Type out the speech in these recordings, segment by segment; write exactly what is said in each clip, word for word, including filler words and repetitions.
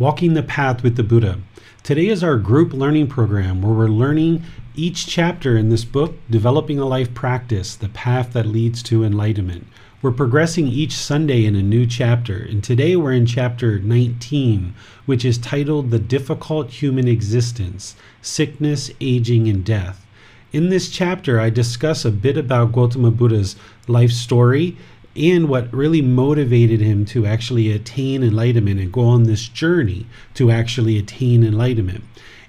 Walking the Path with the Buddha. Today is our group learning program where we're learning each chapter in this book, Developing a Life Practice, the Path that Leads to Enlightenment. We're progressing each Sunday in a new chapter, and today we're in chapter nineteen, which is titled The Difficult Human Existence, Sickness, Aging, and Death. In this chapter, I discuss a bit about Gautama Buddha's life story and what really motivated him to actually attain enlightenment and go on this journey to actually attain enlightenment.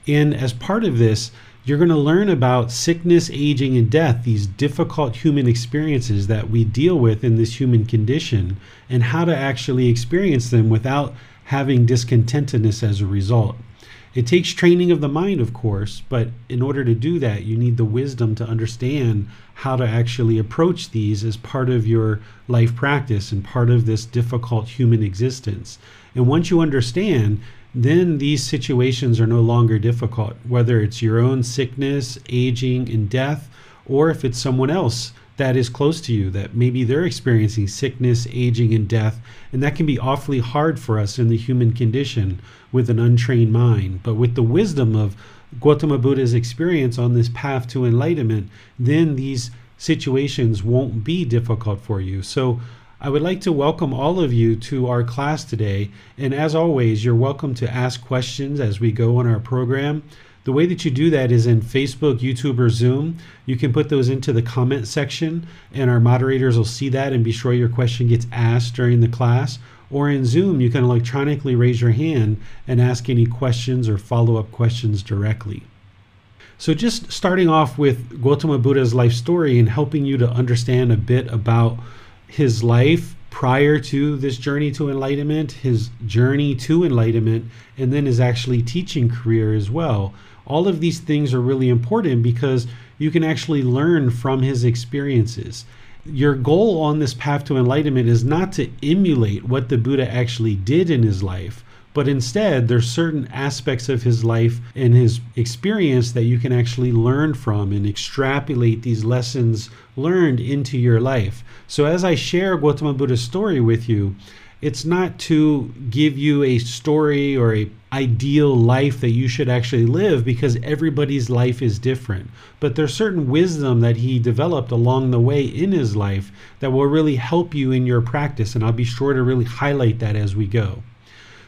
And as part of this, you're going to learn about sickness, aging, and death, these difficult human experiences that we deal with in this human condition, and how to actually experience them without having discontentedness as a result. It takes training of the mind, of course, but in order to do that, you need the wisdom to understand how to actually approach these as part of your life practice and part of this difficult human existence. And once you understand, then these situations are no longer difficult, whether it's your own sickness, aging, and death, or if it's someone else that is close to you, that maybe they're experiencing sickness, aging, and death, and that can be awfully hard for us in the human condition with an untrained mind. But with the wisdom of Gautama Buddha's experience on this path to enlightenment, then these situations won't be difficult for you. So I would like to welcome all of you to our class today, and as always, you're welcome to ask questions as we go on our program. The way that you do that is in Facebook, YouTube, or Zoom. You can put those into the comment section, and our moderators will see that and be sure your question gets asked during the class. Or in Zoom, you can electronically raise your hand and ask any questions or follow-up questions directly. So just starting off with Gautama Buddha's life story and helping you to understand a bit about his life prior to this journey to enlightenment, his journey to enlightenment, and then his actually teaching career as well. All of these things are really important because you can actually learn from his experiences. Your goal on this path to enlightenment is not to emulate what the Buddha actually did in his life, but instead there's certain aspects of his life and his experience that you can actually learn from and extrapolate these lessons learned into your life. So as I share Gautama Buddha's story with you, it's not to give you a story or a ideal life that you should actually live, because everybody's life is different. But there's certain wisdom that he developed along the way in his life that will really help you in your practice, and I'll be sure to really highlight that as we go.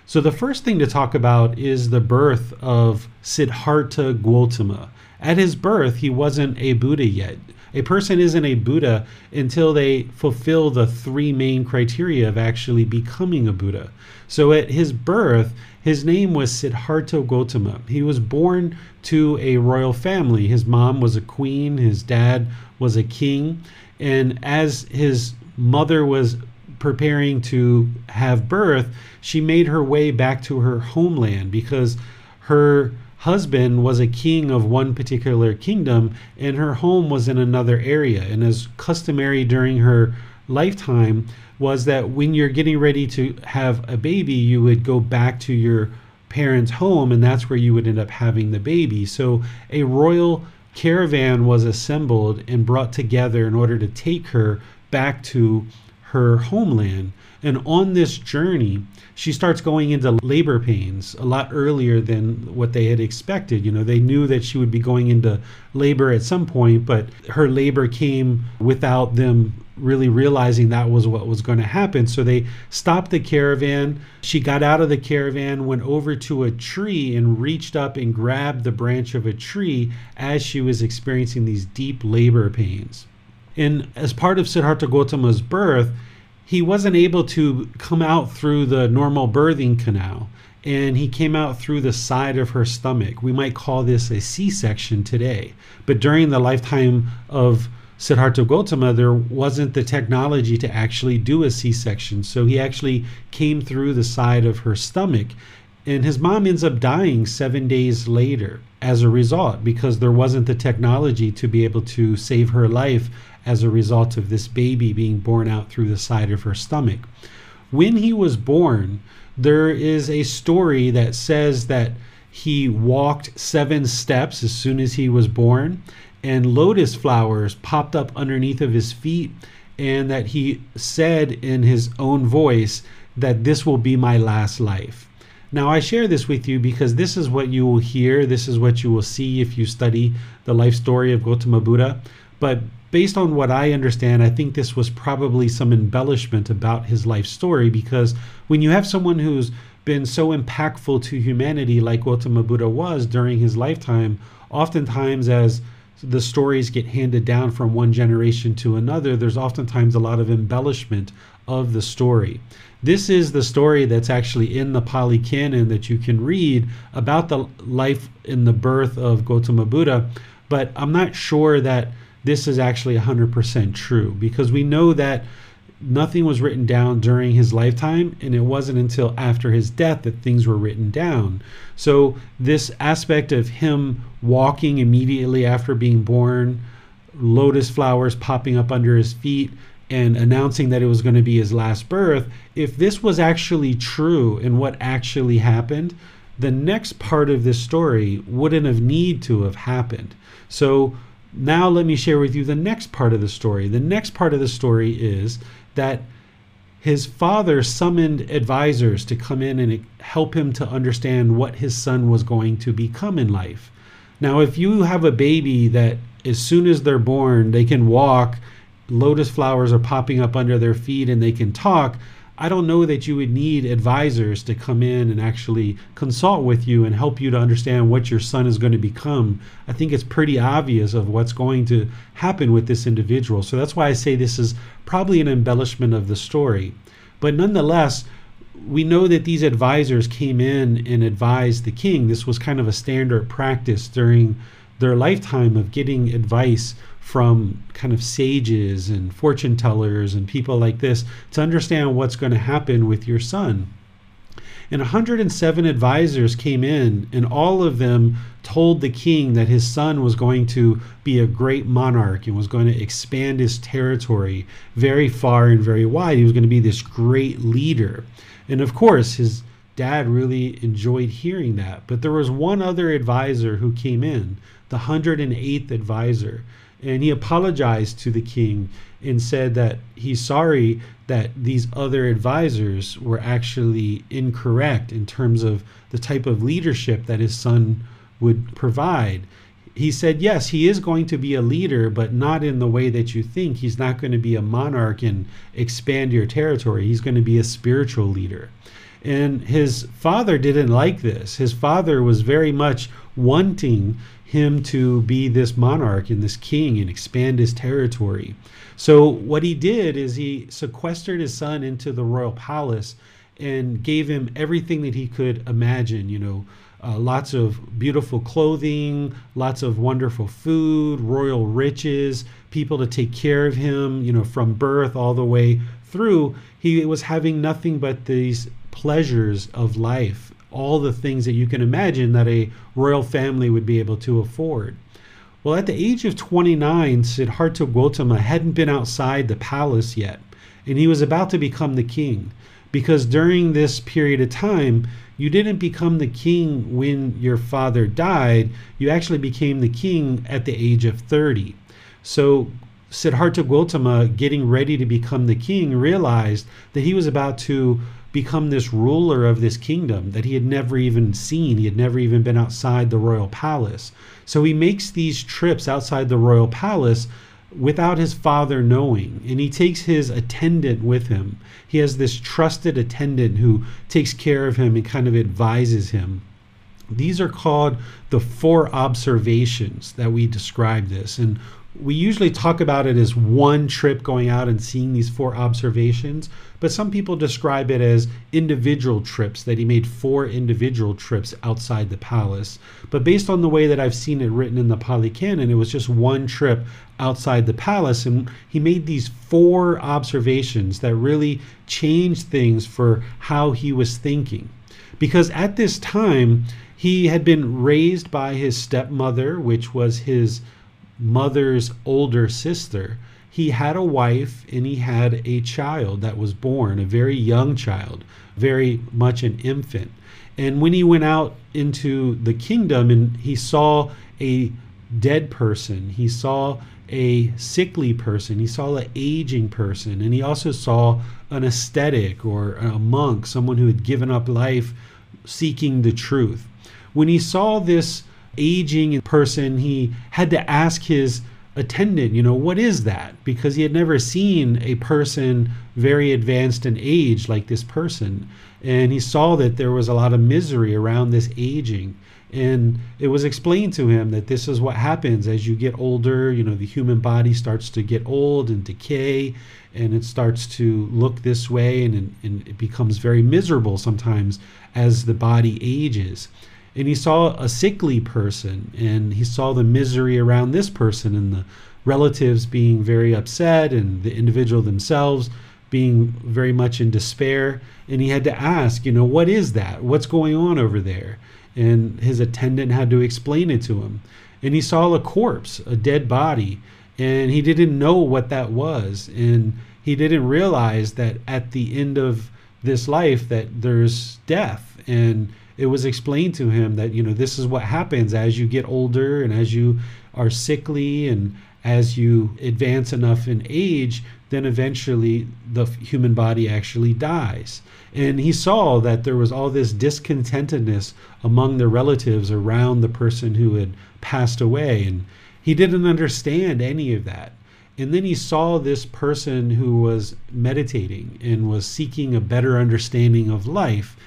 So the first thing to talk about is the birth of Siddhartha Gautama. At his birth, he wasn't a Buddha yet. A person isn't a Buddha until they fulfill the three main criteria of actually becoming a Buddha. So at his birth, his name was Siddhartha Gautama. He was born to a royal family. His mom was a queen, his dad was a king, and as his mother was preparing to have birth, she made her way back to her homeland because her husband was a king of one particular kingdom and her home was in another area. And as customary during her lifetime was that when you're getting ready to have a baby, you would go back to your parents' home, and that's where you would end up having the baby. So a royal caravan was assembled and brought together in order to take her back to her homeland. And on this journey, she starts going into labor pains a lot earlier than what they had expected. You know, they knew that she would be going into labor at some point, but her labor came without them really realizing that was what was going to happen. So they stopped the caravan. She got out of the caravan, went over to a tree, and reached up and grabbed the branch of a tree as she was experiencing these deep labor pains. And as part of Siddhartha Gautama's birth, he wasn't able to come out through the normal birthing canal, and he came out through the side of her stomach. We might call this a C-section today, but during the lifetime of Siddhartha Gautama, there wasn't the technology to actually do a C-section, so he actually came through the side of her stomach, and his mom ends up dying seven days later as a result, because there wasn't the technology to be able to save her life as a result of this baby being born out through the side of her stomach. When he was born, there is a story that says that he walked seven steps as soon as he was born, and lotus flowers popped up underneath of his feet, and that he said in his own voice that this will be my last life. Now, I share this with you because this is what you will hear, this is what you will see if you study the life story of Gautama Buddha. But based on what I understand, I think this was probably some embellishment about his life story, because when you have someone who's been so impactful to humanity like Gautama Buddha was during his lifetime, oftentimes as the stories get handed down from one generation to another, there's oftentimes a lot of embellishment of the story. This is the story that's actually in the Pali Canon that you can read about the life and the birth of Gautama Buddha, but I'm not sure that this is actually one hundred percent true, because we know that nothing was written down during his lifetime, and it wasn't until after his death that things were written down. So this aspect of him walking immediately after being born, lotus flowers popping up under his feet, and announcing that it was going to be his last birth, if this was actually true and what actually happened, the next part of this story wouldn't have need to have happened. So now let me share with you the next part of the story. The next part of the story is that his father summoned advisors to come in and help him to understand what his son was going to become in life. Now, if you have a baby that as soon as they're born, they can walk, lotus flowers are popping up under their feet, and they can talk, I don't know that you would need advisors to come in and actually consult with you and help you to understand what your son is going to become. I think it's pretty obvious of what's going to happen with this individual. So that's why I say this is probably an embellishment of the story. But nonetheless, we know that these advisors came in and advised the king. This was kind of a standard practice during their lifetime of getting advice from kind of sages and fortune tellers and people like this to understand what's going to happen with your son. And one hundred seven advisors came in, and all of them told the king that his son was going to be a great monarch and was going to expand his territory very far and very wide. He was going to be this great leader. And of course, his dad really enjoyed hearing that. But there was one other advisor who came in, the one hundred eighth advisor. And he apologized to the king and said that he's sorry that these other advisors were actually incorrect in terms of the type of leadership that his son would provide. He said, yes, he is going to be a leader, but not in the way that you think. He's not going to be a monarch and expand your territory. He's going to be a spiritual leader. And his father didn't like this. His father was very much wanting him to be this monarch and this king and expand his territory. So what he did is he sequestered his son into the royal palace and gave him everything that he could imagine, you know, uh, lots of beautiful clothing, lots of wonderful food, royal riches, people to take care of him, you know, from birth all the way through. He was having nothing but these pleasures of life, all the things that you can imagine that a royal family would be able to afford. Well, at the age of twenty-nine, Siddhartha Gautama hadn't been outside the palace yet, and he was about to become the king, because during this period of time, you didn't become the king when your father died. You actually became the king at the age of thirty. So Siddhartha Gautama, getting ready to become the king, realized that he was about to become this ruler of this kingdom that he had never even seen. He had never even been outside the royal palace. So he makes these trips outside the royal palace without his father knowing, and he takes his attendant with him. He has this trusted attendant who takes care of him and kind of advises him. These are called the four observations that we describe this, and we usually talk about it as one trip going out and seeing these four observations, but some people describe it as individual trips, that he made four individual trips outside the palace. But based on the way that I've seen it written in the Pali Canon, it was just one trip outside the palace, and he made these four observations that really changed things for how he was thinking. Because at this time, he had been raised by his stepmother, which was his mother's older sister. He had a wife and he had a child that was born, a very young child, very much an infant. And when he went out into the kingdom and he saw a dead person, he saw a sickly person, he saw an aging person, and he also saw an ascetic or a monk, someone who had given up life seeking the truth. When he saw this aging person, he had to ask his attendant, you know, what is that? Because he had never seen a person very advanced in age like this person. And he saw that there was a lot of misery around this aging. And it was explained to him that this is what happens as you get older. You know, the human body starts to get old and decay, and it starts to look this way, and, and it becomes very miserable sometimes as the body ages. And he saw a sickly person, and he saw the misery around this person, and the relatives being very upset, and the individual themselves being very much in despair. And he had to ask, you know, what is that? What's going on over there? And his attendant had to explain it to him. And he saw a corpse, a dead body, and he didn't know what that was. And he didn't realize that at the end of this life that there's death. And it was explained to him that, you know, this is what happens as you get older and as you are sickly and as you advance enough in age, then eventually the human body actually dies. And he saw that there was all this discontentedness among the relatives around the person who had passed away, and he didn't understand any of that. And then he saw this person who was meditating and was seeking a better understanding of life.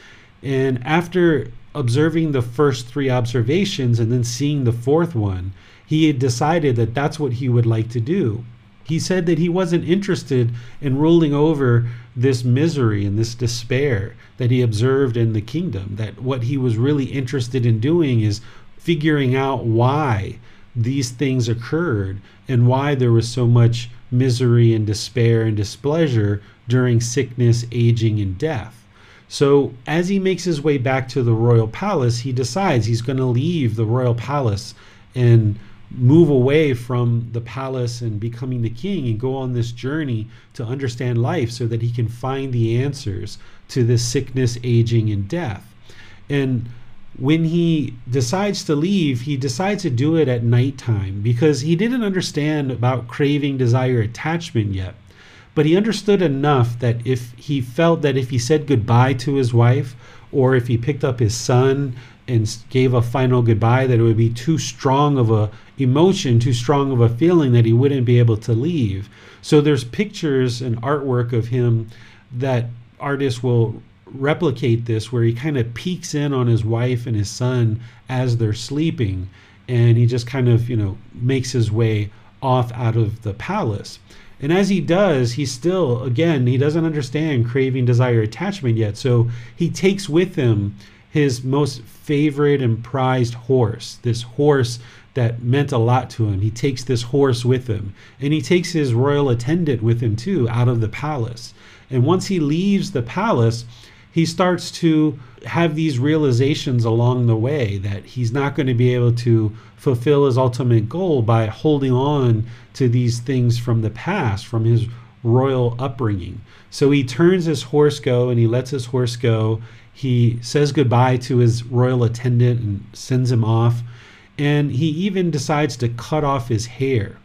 And after observing the first three observations and then seeing the fourth one, he had decided that that's what he would like to do. He said that he wasn't interested in ruling over this misery and this despair that he observed in the kingdom, that what he was really interested in doing is figuring out why these things occurred and why there was so much misery and despair and displeasure during sickness, aging, and death. So as he makes his way back to the royal palace, he decides he's going to leave the royal palace and move away from the palace and becoming the king and go on this journey to understand life so that he can find the answers to this sickness, aging, and death. And when he decides to leave, he decides to do it at nighttime because he didn't understand about craving, desire, attachment yet. But he understood enough that if he felt that if he said goodbye to his wife, or if he picked up his son and gave a final goodbye, that it would be too strong of a emotion, too strong of a feeling that he wouldn't be able to leave. So there's pictures and artwork of him that artists will replicate this, where he kind of peeks in on his wife and his son as they're sleeping. And he just kind of, you know, makes his way off out of the palace. And as he does, he still, again, he doesn't understand craving, desire, attachment yet. So he takes with him his most favorite and prized horse, this horse that meant a lot to him. He takes this horse with him, and he takes his royal attendant with him too out of the palace. And once he leaves the palace, he starts to have these realizations along the way that he's not going to be able to fulfill his ultimate goal by holding on to these things from the past, from his royal upbringing. So he turns his horse go and he lets his horse go. He says goodbye to his royal attendant and sends him off. And he even decides to cut off his hair.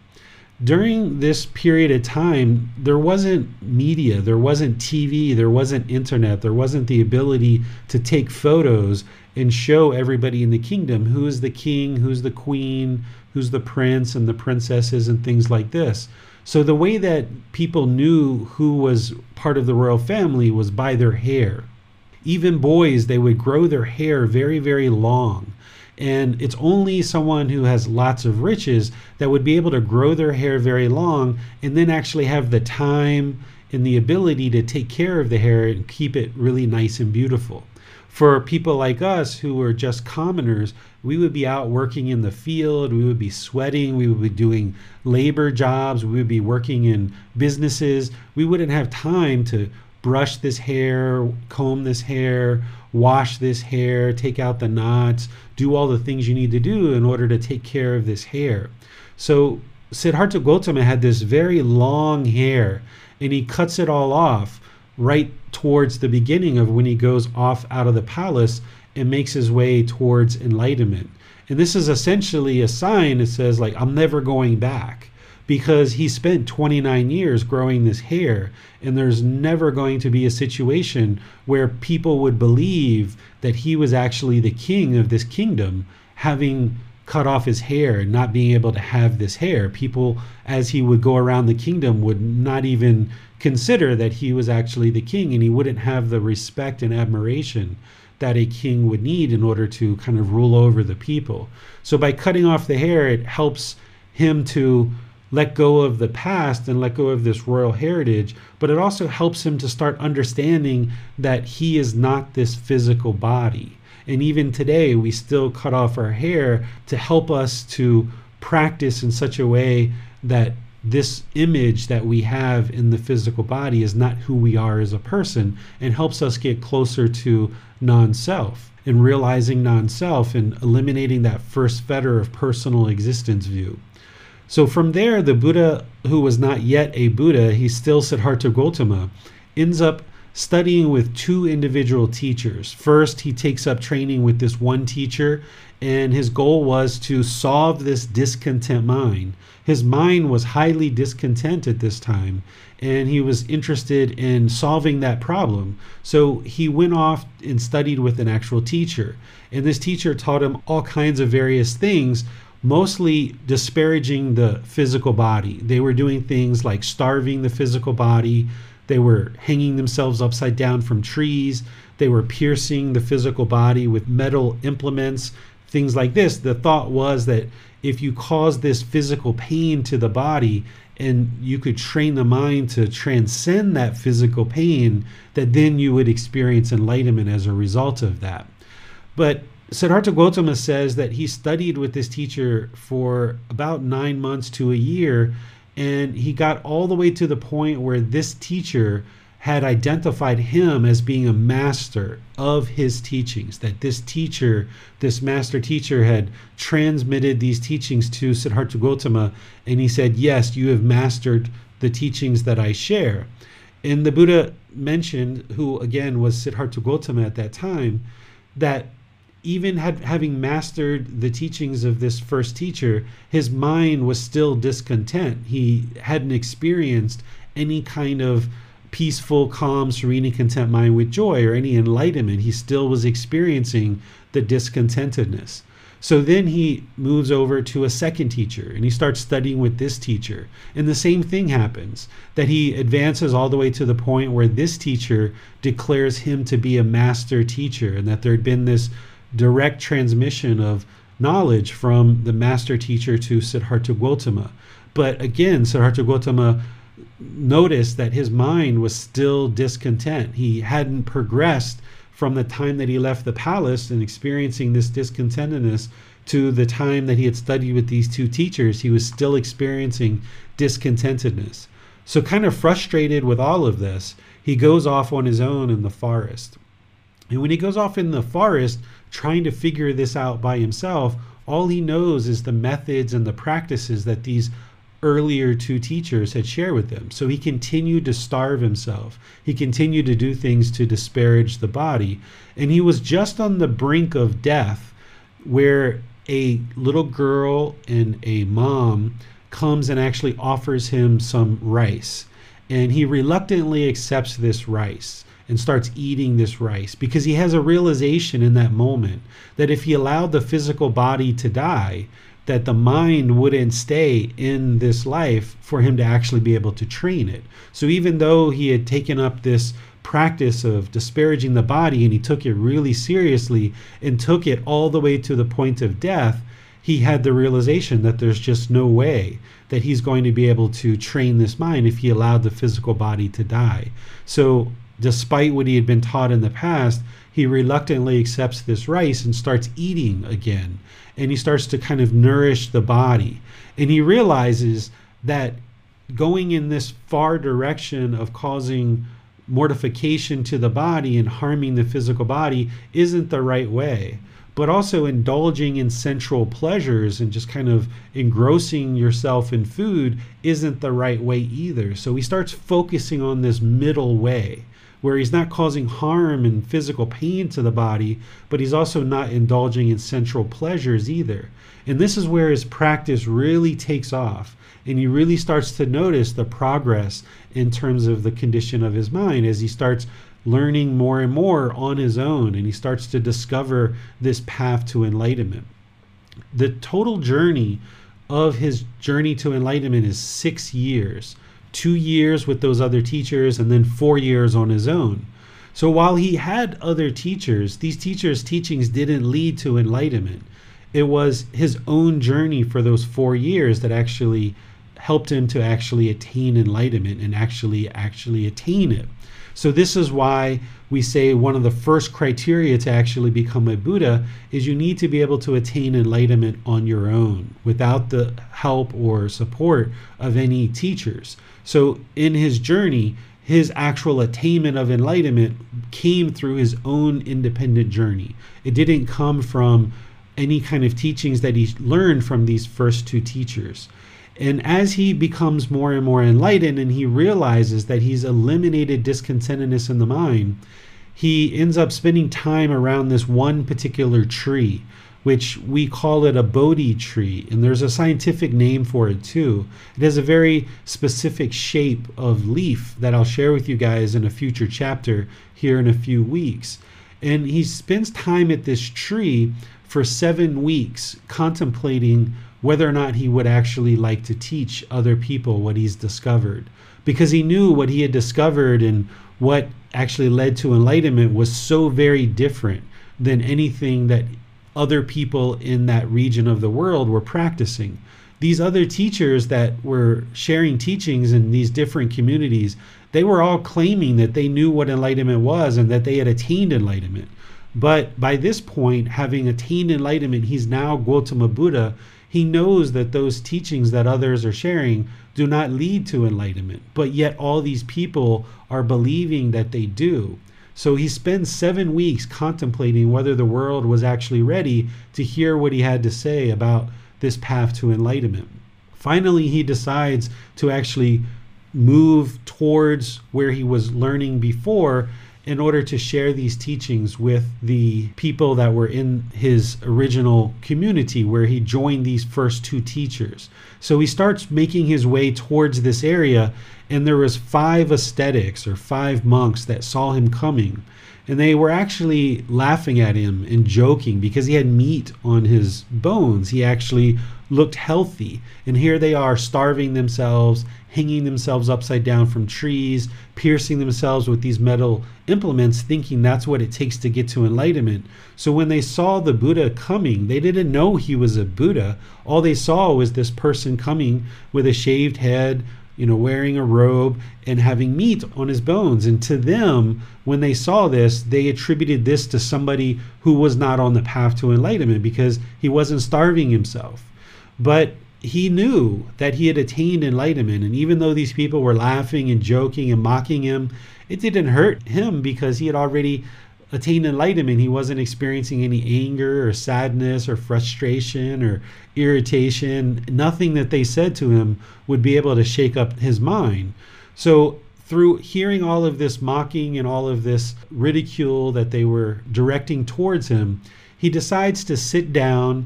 during this period of time, there wasn't media, there wasn't T V, there wasn't internet, there wasn't the ability to take photos and show everybody in the kingdom who is the king, who's the queen, who's the prince and the princesses and things like this. So the way that people knew who was part of the royal family was by their hair. Even boys, they would grow their hair very, very long. And it's only someone who has lots of riches that would be able to grow their hair very long and then actually have the time and the ability to take care of the hair and keep it really nice and beautiful. For people like us who were just commoners, we would be out working in the field, we would be sweating, we would be doing labor jobs, we would be working in businesses. We wouldn't have time to brush this hair, comb this hair, wash this hair, take out the knots, do all the things you need to do in order to take care of this hair. So Siddhartha Gautama had this very long hair, and he cuts it all off right towards the beginning of when he goes off out of the palace and makes his way towards enlightenment. And this is essentially a sign that says, like, I'm never going back, because he spent twenty-nine years growing this hair, and there's never going to be a situation where people would believe that he was actually the king of this kingdom, having cut off his hair and not being able to have this hair. People, as he would go around the kingdom, would not even consider that he was actually the king, and he wouldn't have the respect and admiration that a king would need in order to kind of rule over the people. So by cutting off the hair, it helps him to let go of the past and let go of this royal heritage, but it also helps him to start understanding that he is not this physical body. And even today, we still cut off our hair to help us to practice in such a way that this image that we have in the physical body is not who we are as a person, and helps us get closer to non-self, and realizing non-self and eliminating that first fetter of personal existence view. So from there, the Buddha, who was not yet a Buddha, he's still Siddhartha Gautama, ends up studying with two individual teachers. First, he takes up training with this one teacher, and his goal was to solve this discontent mind. His mind was highly discontent at this time, and he was interested in solving that problem. So he went off and studied with an actual teacher. And this teacher taught him all kinds of various things, mostly disparaging the physical body. They were doing things like starving the physical body. They were hanging themselves upside down from trees. They were piercing the physical body with metal implements, things like this. The thought was that if you cause this physical pain to the body and you could train the mind to transcend that physical pain, that then you would experience enlightenment as a result of that. But Siddhartha Gautama says that he studied with this teacher for about nine months to a year, and he got all the way to the point where this teacher had identified him as being a master of his teachings, that this teacher, this master teacher, had transmitted these teachings to Siddhartha Gautama, and he said, yes, you have mastered the teachings that I share. And the Buddha mentioned, who again was Siddhartha Gautama at that time, that even had, having mastered the teachings of this first teacher, his mind was still discontent. He hadn't experienced any kind of peaceful, calm, serene, and content mind with joy or any enlightenment. He still was experiencing the discontentedness. So then he moves over to a second teacher, and he starts studying with this teacher. And the same thing happens, that he advances all the way to the point where this teacher declares him to be a master teacher, and that there had been this direct transmission of knowledge from the master teacher to Siddhartha Gautama. But again, Siddhartha Gautama noticed that his mind was still discontent. He hadn't progressed from the time that he left the palace and experiencing this discontentedness to the time that he had studied with these two teachers. He was still experiencing discontentedness. So kind of frustrated with all of this, he goes off on his own in the forest. And when he goes off in the forest, trying to figure this out by himself, all he knows is the methods and the practices that these earlier two teachers had shared with them. So he continued to starve himself. He continued to do things to disparage the body. And he was just on the brink of death, where a little girl and a mom comes and actually offers him some rice. And he reluctantly accepts this rice and starts eating this rice because he has a realization in that moment that if he allowed the physical body to die, that the mind wouldn't stay in this life for him to actually be able to train it. So even though he had taken up this practice of disparaging the body and he took it really seriously and took it all the way to the point of death, he had the realization that there's just no way that he's going to be able to train this mind if he allowed the physical body to die. So despite what he had been taught in the past, he reluctantly accepts this rice and starts eating again. And he starts to kind of nourish the body. And he realizes that going in this far direction of causing mortification to the body and harming the physical body isn't the right way. But also indulging in sensual pleasures and just kind of engrossing yourself in food isn't the right way either. So he starts focusing on this middle way where he's not causing harm and physical pain to the body, but he's also not indulging in sensual pleasures either. And this is where his practice really takes off. And he really starts to notice the progress in terms of the condition of his mind as he starts learning more and more on his own, and he starts to discover this path to enlightenment. The total journey of his journey to enlightenment is six years, two years with those other teachers, and then four years on his own. So while he had other teachers, these teachers' teachings didn't lead to enlightenment. It was his own journey for those four years that actually helped him to actually attain enlightenment and actually, actually attain it. So this is why we say one of the first criteria to actually become a Buddha is you need to be able to attain enlightenment on your own without the help or support of any teachers. So in his journey, his actual attainment of enlightenment came through his own independent journey. It didn't come from any kind of teachings that he learned from these first two teachers. And as he becomes more and more enlightened and he realizes that he's eliminated discontentedness in the mind, he ends up spending time around this one particular tree, which we call it a Bodhi tree. And there's a scientific name for it too. It has a very specific shape of leaf that I'll share with you guys in a future chapter here in a few weeks. And he spends time at this tree for seven weeks contemplating whether or not he would actually like to teach other people what he's discovered. Because he knew what he had discovered and what actually led to enlightenment was so very different than anything that other people in that region of the world were practicing. These other teachers that were sharing teachings in these different communities, they were all claiming that they knew what enlightenment was and that they had attained enlightenment. But by this point, having attained enlightenment, he's now Gautama Buddha. He knows that those teachings that others are sharing do not lead to enlightenment, but yet all these people are believing that they do. So he spends seven weeks contemplating whether the world was actually ready to hear what he had to say about this path to enlightenment. Finally, he decides to actually move towards where he was learning before in order to share these teachings with the people that were in his original community where he joined these first two teachers. So he starts making his way towards this area, and there was five ascetics or five monks that saw him coming. And they were actually laughing at him and joking because he had meat on his bones. He actually looked healthy. And here they are starving themselves, hanging themselves upside down from trees, piercing themselves with these metal implements, thinking that's what it takes to get to enlightenment. So when they saw the Buddha coming, they didn't know he was a Buddha. All they saw was this person coming with a shaved head, you know, wearing a robe and having meat on his bones. And to them, when they saw this, they attributed this to somebody who was not on the path to enlightenment because he wasn't starving himself. But he knew that he had attained enlightenment, and even though these people were laughing and joking and mocking him, it didn't hurt him because he had already attained enlightenment. He wasn't experiencing any anger or sadness or frustration or irritation. Nothing that they said to him would be able to shake up his mind. So through hearing all of this mocking and all of this ridicule that they were directing towards him, he decides to sit down,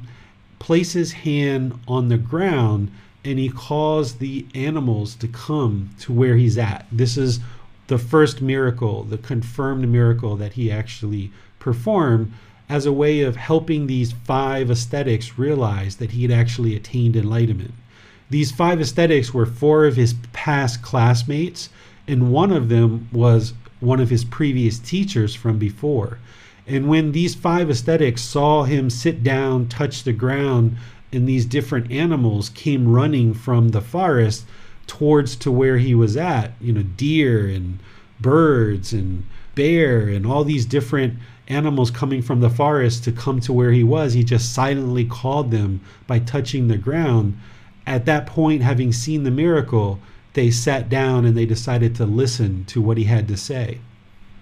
place his hand on the ground, and he caused the animals to come to where he's at. This is the first miracle, the confirmed miracle that he actually performed as a way of helping these five ascetics realize that he had actually attained enlightenment. These five ascetics were four of his past classmates, and one of them was one of his previous teachers from before. And when these five ascetics saw him sit down, touch the ground, and these different animals came running from the forest towards to where he was at, you know, deer and birds and bear and all these different animals coming from the forest to come to where he was, he just silently called them by touching the ground. At that point, having seen the miracle, they sat down and they decided to listen to what he had to say.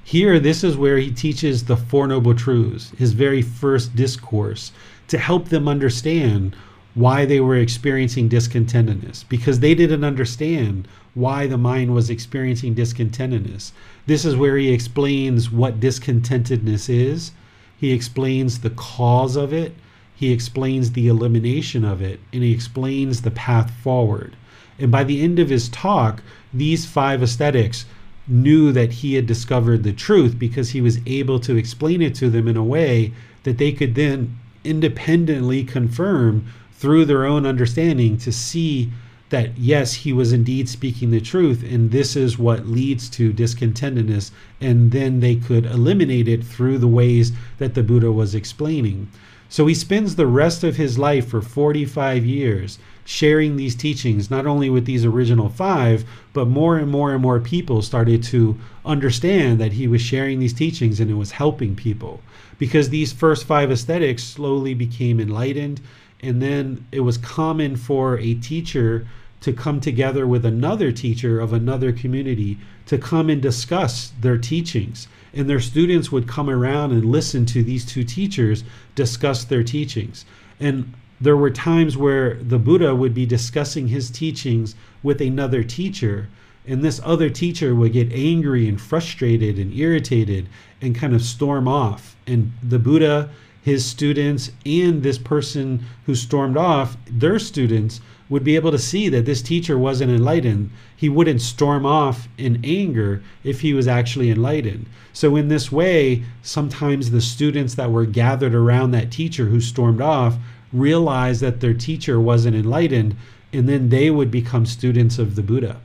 Here, this is where he teaches the Four Noble Truths, his very first discourse, to help them understand why they were experiencing discontentedness, because they didn't understand why the mind was experiencing discontentedness. This is where he explains what discontentedness is. He explains the cause of it. He explains the elimination of it, and he explains the path forward. And by the end of his talk, these five ascetics knew that he had discovered the truth, because he was able to explain it to them in a way that they could then independently confirm through their own understanding to see that, yes, he was indeed speaking the truth, and this is what leads to discontentedness, and then they could eliminate it through the ways that the Buddha was explaining. So he spends the rest of his life for forty-five years sharing these teachings, not only with these original five, but more and more and more people started to understand that he was sharing these teachings and it was helping people, because these first five ascetics slowly became enlightened. And then it was common for a teacher to come together with another teacher of another community to come and discuss their teachings. And their students would come around and listen to these two teachers discuss their teachings. And there were times where the Buddha would be discussing his teachings with another teacher, and this other teacher would get angry and frustrated and irritated and kind of storm off. And the Buddha, his students, and this person who stormed off, their students, would be able to see that this teacher wasn't enlightened. He wouldn't storm off in anger if he was actually enlightened. So in this way, sometimes the students that were gathered around that teacher who stormed off realized that their teacher wasn't enlightened, and then they would become students of the Buddha.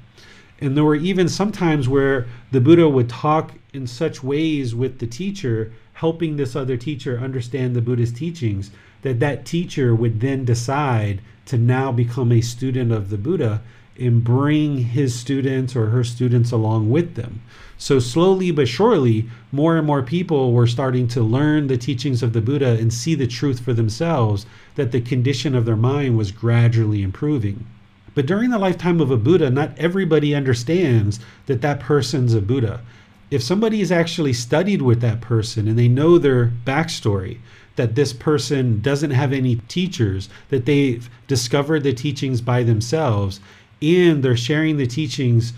And there were even sometimes where the Buddha would talk in such ways with the teacher, helping this other teacher understand the Buddha's teachings, that that teacher would then decide to now become a student of the Buddha and bring his students or her students along with them. So slowly but surely, more and more people were starting to learn the teachings of the Buddha and see the truth for themselves, that the condition of their mind was gradually improving. But during the lifetime of a Buddha, not everybody understands that that person's a Buddha. If somebody has actually studied with that person and they know their backstory, that this person doesn't have any teachers, that they've discovered the teachings by themselves, and they're sharing the teachings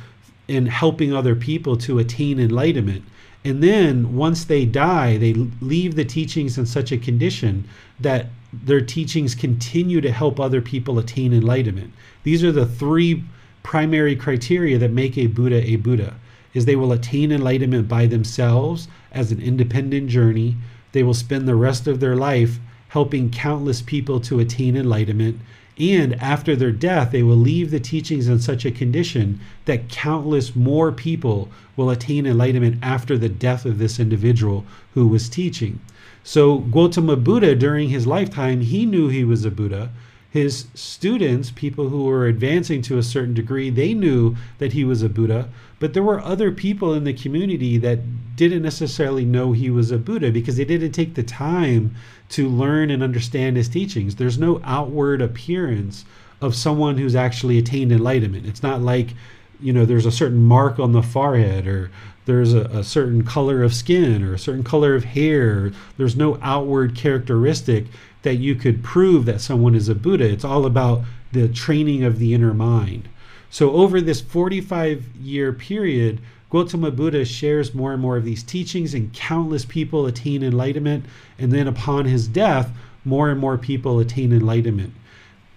and helping other people to attain enlightenment. And then once they die, they leave the teachings in such a condition that their teachings continue to help other people attain enlightenment. These are the three primary criteria that make a Buddha a Buddha. Is they will attain enlightenment by themselves as an independent journey. They will spend the rest of their life helping countless people to attain enlightenment. And after their death, they will leave the teachings in such a condition that countless more people will attain enlightenment after the death of this individual who was teaching. So Gautama Buddha, during his lifetime, he knew he was a Buddha. His students, people who were advancing to a certain degree, they knew that he was a Buddha, but there were other people in the community that didn't necessarily know he was a Buddha because they didn't take the time to learn and understand his teachings. There's no outward appearance of someone who's actually attained enlightenment. It's not like, you know, there's a certain mark on the forehead, or there's a, a certain color of skin, or a certain color of hair. There's no outward characteristic that you could prove that someone is a Buddha. It's all about the training of the inner mind. So over this forty-five year period, Gautama Buddha shares more and more of these teachings, and countless people attain enlightenment. And then upon his death, more and more people attain enlightenment.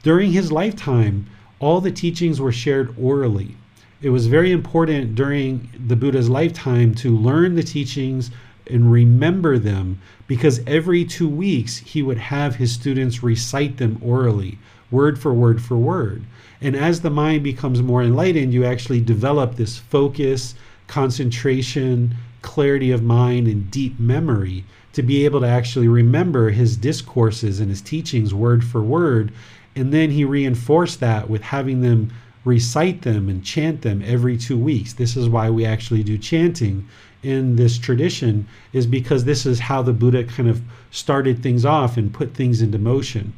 During his lifetime, All the teachings were shared orally. It was very important during the Buddha's lifetime to learn the teachings and remember them, because every two weeks he would have his students recite them orally, word for word for word. And as the mind becomes more enlightened, you actually develop this focus, concentration, clarity of mind, and deep memory to be able to actually remember his discourses and his teachings word for word. And then he reinforced that with having them recite them and chant them every two weeks. This is why we actually do chanting in this tradition, is because this is how the Buddha kind of started things off and put things into motion.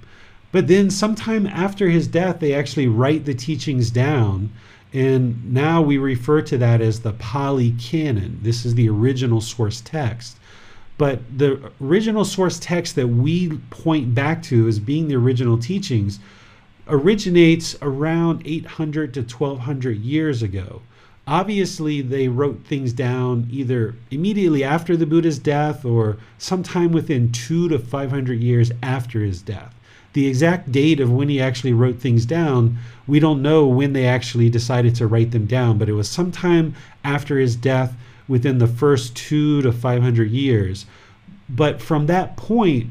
But then sometime after his death, they actually write the teachings down. And now we refer to that as the Pali Canon. This is the original source text. But the original source text that we point back to as being the original teachings originates around eight hundred to twelve hundred years ago. Obviously, they wrote things down either immediately after the Buddha's death or sometime within two to five hundred years after his death. The exact date of when he actually wrote things down, we don't know when they actually decided to write them down, but it was sometime after his death within the first two to five hundred years. But from that point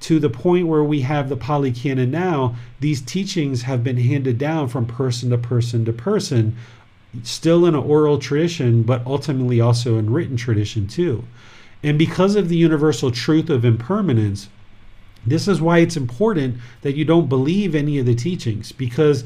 to the point where we have the Pali Canon now, these teachings have been handed down from person to person to person, still in an oral tradition, but ultimately also in written tradition too. And because of the universal truth of impermanence, this is why it's important that you don't believe any of the teachings, because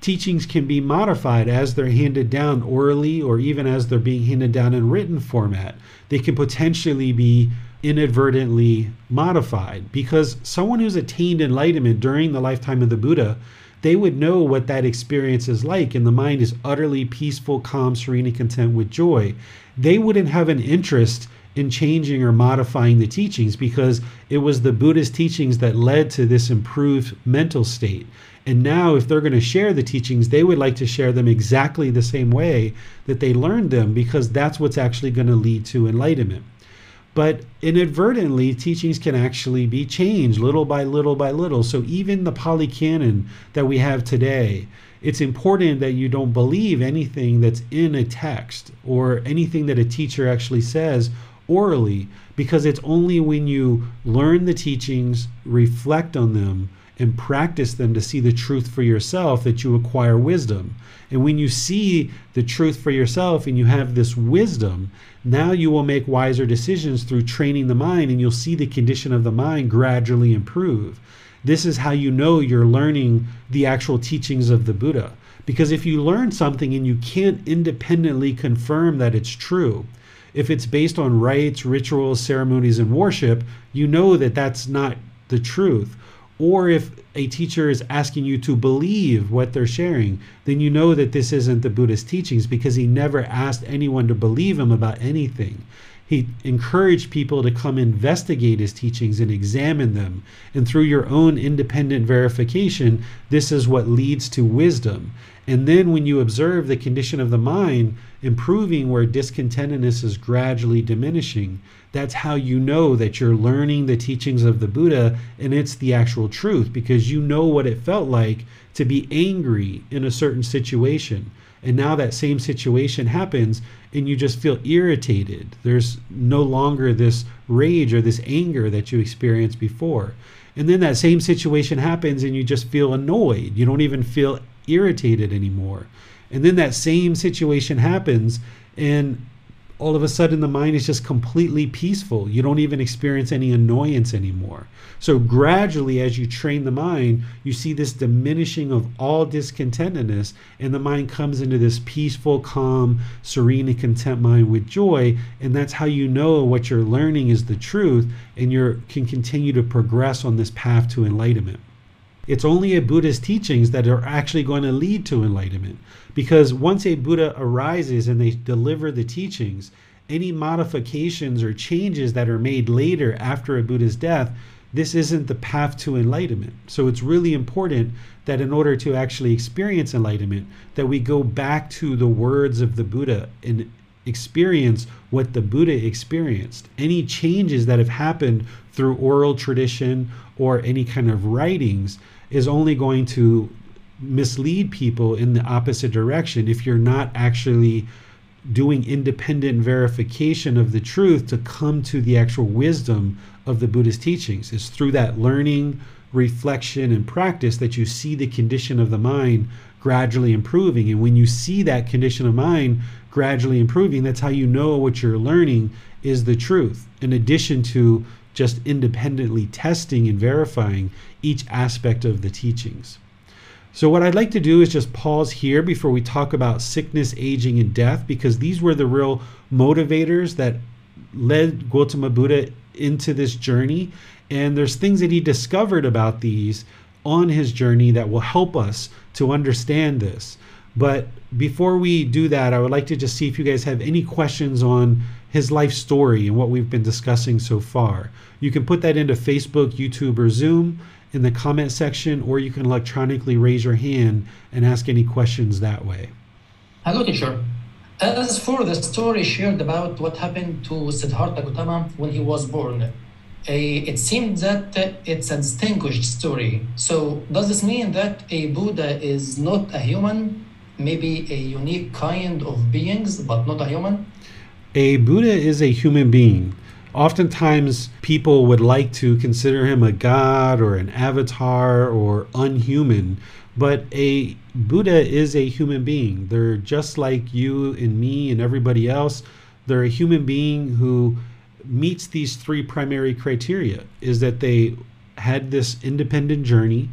teachings can be modified as they're handed down orally, or even as they're being handed down in written format. They can potentially be inadvertently modified, because someone who's attained enlightenment during the lifetime of the Buddha, they would know what that experience is like, and the mind is utterly peaceful, calm, serene, and content with joy. They wouldn't have an interest in changing or modifying the teachings, because it was the Buddha's teachings that led to this improved mental state. And now if they're going to share the teachings, they would like to share them exactly the same way that they learned them, because that's what's actually going to lead to enlightenment. But inadvertently, teachings can actually be changed little by little by little. So even the Pali Canon that we have today, it's important that you don't believe anything that's in a text or anything that a teacher actually says orally, because it's only when you learn the teachings, reflect on them, and practice them to see the truth for yourself that you acquire wisdom. And when you see the truth for yourself and you have this wisdom, now you will make wiser decisions through training the mind, and you'll see the condition of the mind gradually improve. This is how you know you're learning the actual teachings of the Buddha. Because if you learn something and you can't independently confirm that it's true, if it's based on rites, rituals, ceremonies, and worship, you know that that's not the truth. Or if a teacher is asking you to believe what they're sharing, then you know that this isn't the Buddha's teachings, because he never asked anyone to believe him about anything. He encouraged people to come investigate his teachings and examine them. And through your own independent verification, this is what leads to wisdom. And then when you observe the condition of the mind improving where discontentedness is gradually diminishing, that's how you know that you're learning the teachings of the Buddha and it's the actual truth, because you know what it felt like to be angry in a certain situation. And now that same situation happens and you just feel irritated. There's no longer this rage or this anger that you experienced before. And then that same situation happens and you just feel annoyed. You don't even feel irritated anymore. And then that same situation happens and all of a sudden the mind is just completely peaceful. You don't even experience any annoyance anymore. So gradually, as you train the mind, you see this diminishing of all discontentedness, and the mind comes into this peaceful, calm, serene, and content mind with joy. And that's how you know what you're learning is the truth, and you can continue to progress on this path to enlightenment. It's only a Buddha's teachings that are actually going to lead to enlightenment, because once a Buddha arises and they deliver the teachings, any modifications or changes that are made later after a Buddha's death, this isn't the path to enlightenment. So it's really important that in order to actually experience enlightenment, that we go back to the words of the Buddha and experience what the Buddha experienced. Any changes that have happened through oral tradition or any kind of writings is only going to mislead people in the opposite direction if you're not actually doing independent verification of the truth to come to the actual wisdom of the Buddhist teachings. It's through that learning, reflection, and practice that you see the condition of the mind gradually improving. And when you see that condition of mind gradually improving, that's how you know what you're learning is the truth, in addition to just independently testing and verifying each aspect of the teachings. So what I'd like to do is just pause here before we talk about sickness, aging, and death, because these were the real motivators that led Gautama Buddha into this journey. And there's things that he discovered about these on his journey that will help us to understand this. But before we do that, I would like to just see if you guys have any questions on his life story and what we've been discussing so far. You can put that into Facebook, YouTube, or Zoom in the comment section, or you can electronically raise your hand and ask any questions that way. Hello, teacher. As for the story shared about what happened to Siddhartha Gautama when he was born, it seemed that it's a distinguished story. So does this mean that a Buddha is not a human, maybe a unique kind of beings, but not a human? A Buddha is a human being. Oftentimes, people would like to consider him a god or an avatar or unhuman, but a Buddha is a human being. They're just like you and me and everybody else. They're a human being who meets these three primary criteria, is that they had this independent journey.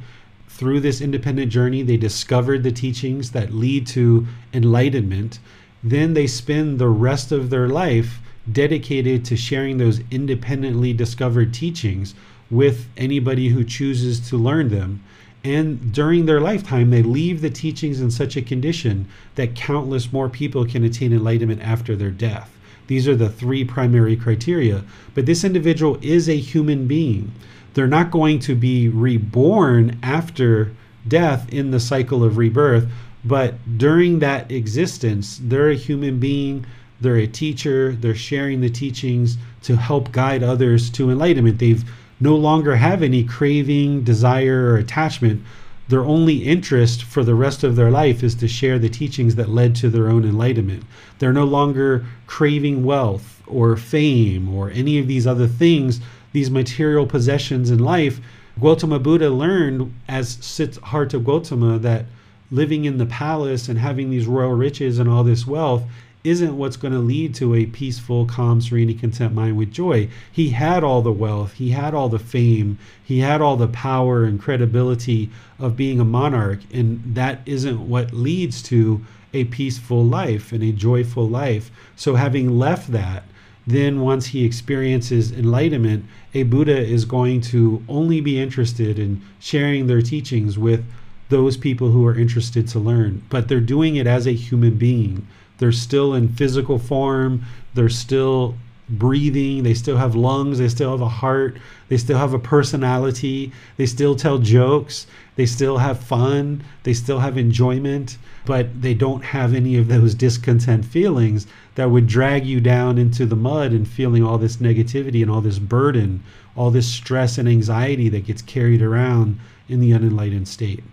Through this independent journey, they discovered the teachings that lead to enlightenment. Then they spend the rest of their life dedicated to sharing those independently discovered teachings with anybody who chooses to learn them. And during their lifetime, they leave the teachings in such a condition that countless more people can attain enlightenment after their death. These are the three primary criteria. But this individual is a human being. They're not going to be reborn after death in the cycle of rebirth, but during that existence, they're a human being. They're a teacher. They're sharing the teachings to help guide others to enlightenment. They've no longer have any craving, desire, or attachment. Their only interest for the rest of their life is to share the teachings that led to their own enlightenment. They're no longer craving wealth or fame or any of these other things, these material possessions in life. Gautama Buddha learned as Siddhartha Gautama that living in the palace and having these royal riches and all this wealth isn't what's going to lead to a peaceful, calm, serene, and content mind with joy. He had all the wealth, he had all the fame, he had all the power and credibility of being a monarch, and that isn't what leads to a peaceful life and a joyful life. So having left that, then once he experiences enlightenment, a Buddha is going to only be interested in sharing their teachings with those people who are interested to learn, but they're doing it as a human being. They're still in physical form, they're still breathing, they still have lungs, they still have a heart, they still have a personality, they still tell jokes, they still have fun, they still have enjoyment, but they don't have any of those discontent feelings that would drag you down into the mud and feeling all this negativity and all this burden, all this stress and anxiety that gets carried around in the unenlightened state.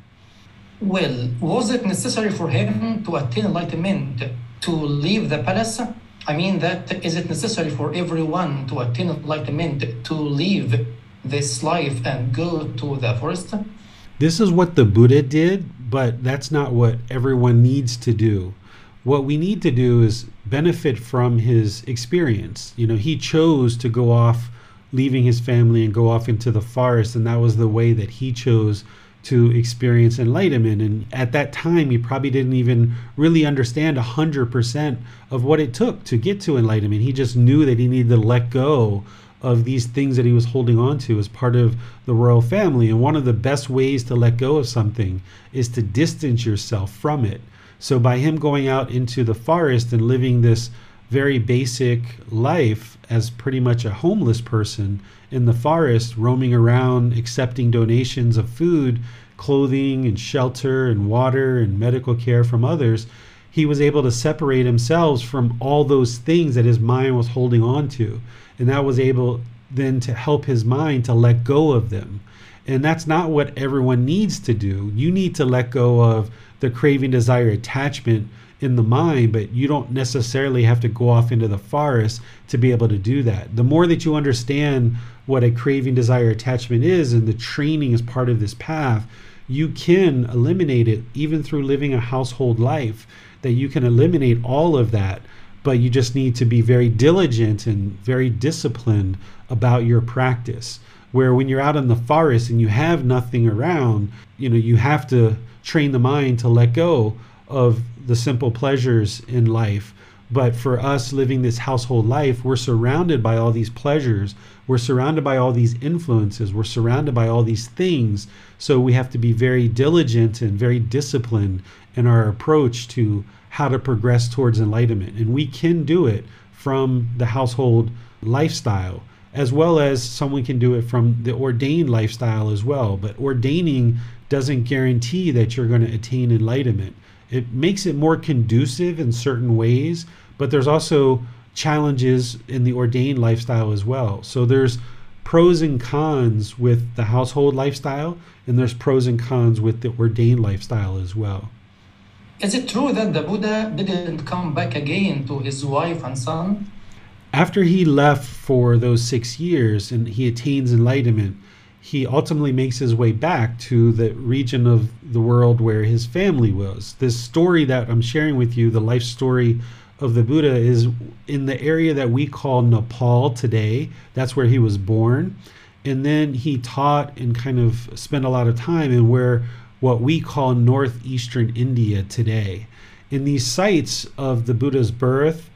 Well, was it necessary for him to attain enlightenment to leave the palace? I mean, that is it necessary for everyone to attain enlightenment to leave this life and go to the forest? This is what the Buddha did, but that's not what everyone needs to do. What we need to do is benefit from his experience. You know, he chose to go off, leaving his family and go off into the forest, and that was the way that he chose to experience enlightenment. And at that time, he probably didn't even really understand one hundred percent of what it took to get to enlightenment. He just knew that he needed to let go of these things that he was holding on to as part of the royal family. And one of the best ways to let go of something is to distance yourself from it. So by him going out into the forest and living this very basic life as pretty much a homeless person in the forest, roaming around, accepting donations of food, clothing, and shelter, and water, and medical care from others, he was able to separate himself from all those things that his mind was holding on to. And that was able then to help his mind to let go of them. And that's not what everyone needs to do. You need to let go of the craving, desire, attachment in the mind, but you don't necessarily have to go off into the forest to be able to do that. The more that you understand what a craving, desire, attachment is, and the training is part of this path, you can eliminate it even through living a household life, that you can eliminate all of that, but you just need to be very diligent and very disciplined about your practice. Where when you're out in the forest and you have nothing around, you know, you have to train the mind to let go of the simple pleasures in life. But for us living this household life, we're surrounded by all these pleasures. We're surrounded by all these influences. We're surrounded by all these things. So we have to be very diligent and very disciplined in our approach to how to progress towards enlightenment. And we can do it from the household lifestyle, as well as someone can do it from the ordained lifestyle as well. But ordaining doesn't guarantee that you're going to attain enlightenment. It makes it more conducive in certain ways, but there's also challenges in the ordained lifestyle as well. So there's pros and cons with the household lifestyle, and there's pros and cons with the ordained lifestyle as well. Is it true that the Buddha didn't come back again to his wife and son? After he left for those six years and he attains enlightenment, he ultimately makes his way back to the region of the world where his family was. This story that I'm sharing with you, the life story of the Buddha, is in the area that we call Nepal today. That's where he was born. And then he taught and kind of spent a lot of time in where what we call northeastern India today. In these sites of the Buddha's birth,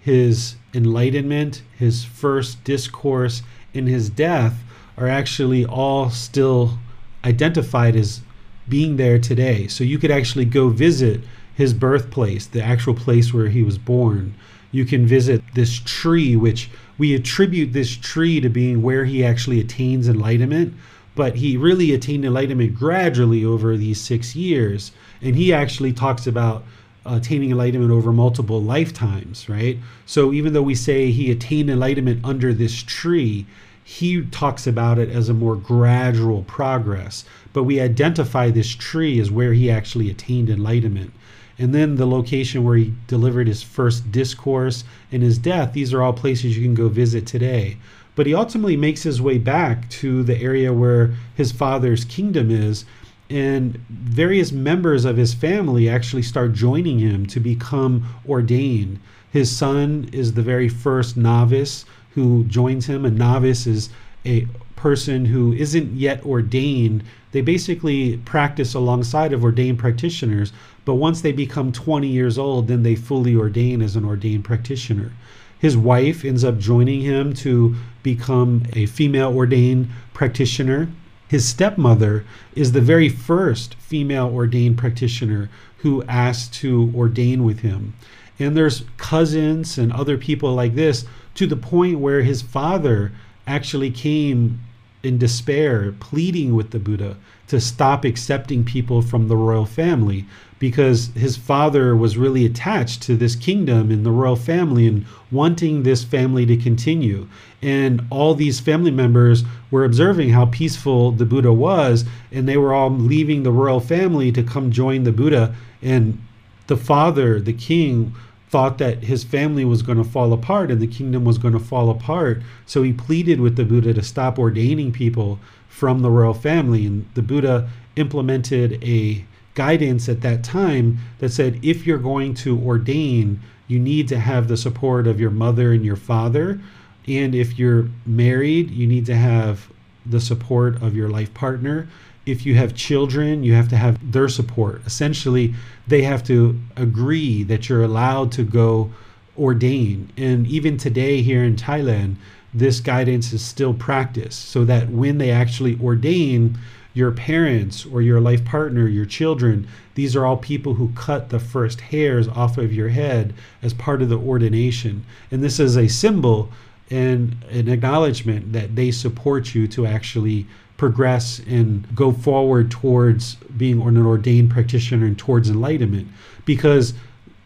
his enlightenment, his first discourse, and his death, are actually all still identified as being there today. So you could actually go visit his birthplace, the actual place where he was born. You can visit this tree, which we attribute this tree to being where he actually attains enlightenment, but he really attained enlightenment gradually over these six years. And he actually talks about attaining enlightenment over multiple lifetimes, right? So even though we say he attained enlightenment under this tree, he talks about it as a more gradual progress, but we identify this tree as where he actually attained enlightenment. And then the location where he delivered his first discourse and his death, these are all places you can go visit today. But he ultimately makes his way back to the area where his father's kingdom is, and various members of his family actually start joining him to become ordained. His son is the very first novice who joins him. A novice is a person who isn't yet ordained. They basically practice alongside of ordained practitioners, but once they become twenty years old, then they fully ordain as an ordained practitioner. His wife ends up joining him to become a female ordained practitioner. His stepmother is the very first female ordained practitioner who asks to ordain with him. And there's cousins and other people like this, to the point where his father actually came in despair, pleading with the Buddha to stop accepting people from the royal family, because his father was really attached to this kingdom and the royal family and wanting this family to continue. And all these family members were observing how peaceful the Buddha was, and they were all leaving the royal family to come join the Buddha. And the father, the king, thought that his family was going to fall apart and the kingdom was going to fall apart. So he pleaded with the Buddha to stop ordaining people from the royal family. And the Buddha implemented a guidance at that time that said, if you're going to ordain, you need to have the support of your mother and your father. And if you're married, you need to have the support of your life partner. If you have children, you have to have their support. Essentially, they have to agree that you're allowed to go ordain. And even today here in Thailand, this guidance is still practiced, so that when they actually ordain, your parents or your life partner, your children, these are all people who cut the first hairs off of your head as part of the ordination. And this is a symbol and an acknowledgement that they support you to actually progress and go forward towards being an ordained practitioner and towards enlightenment. Because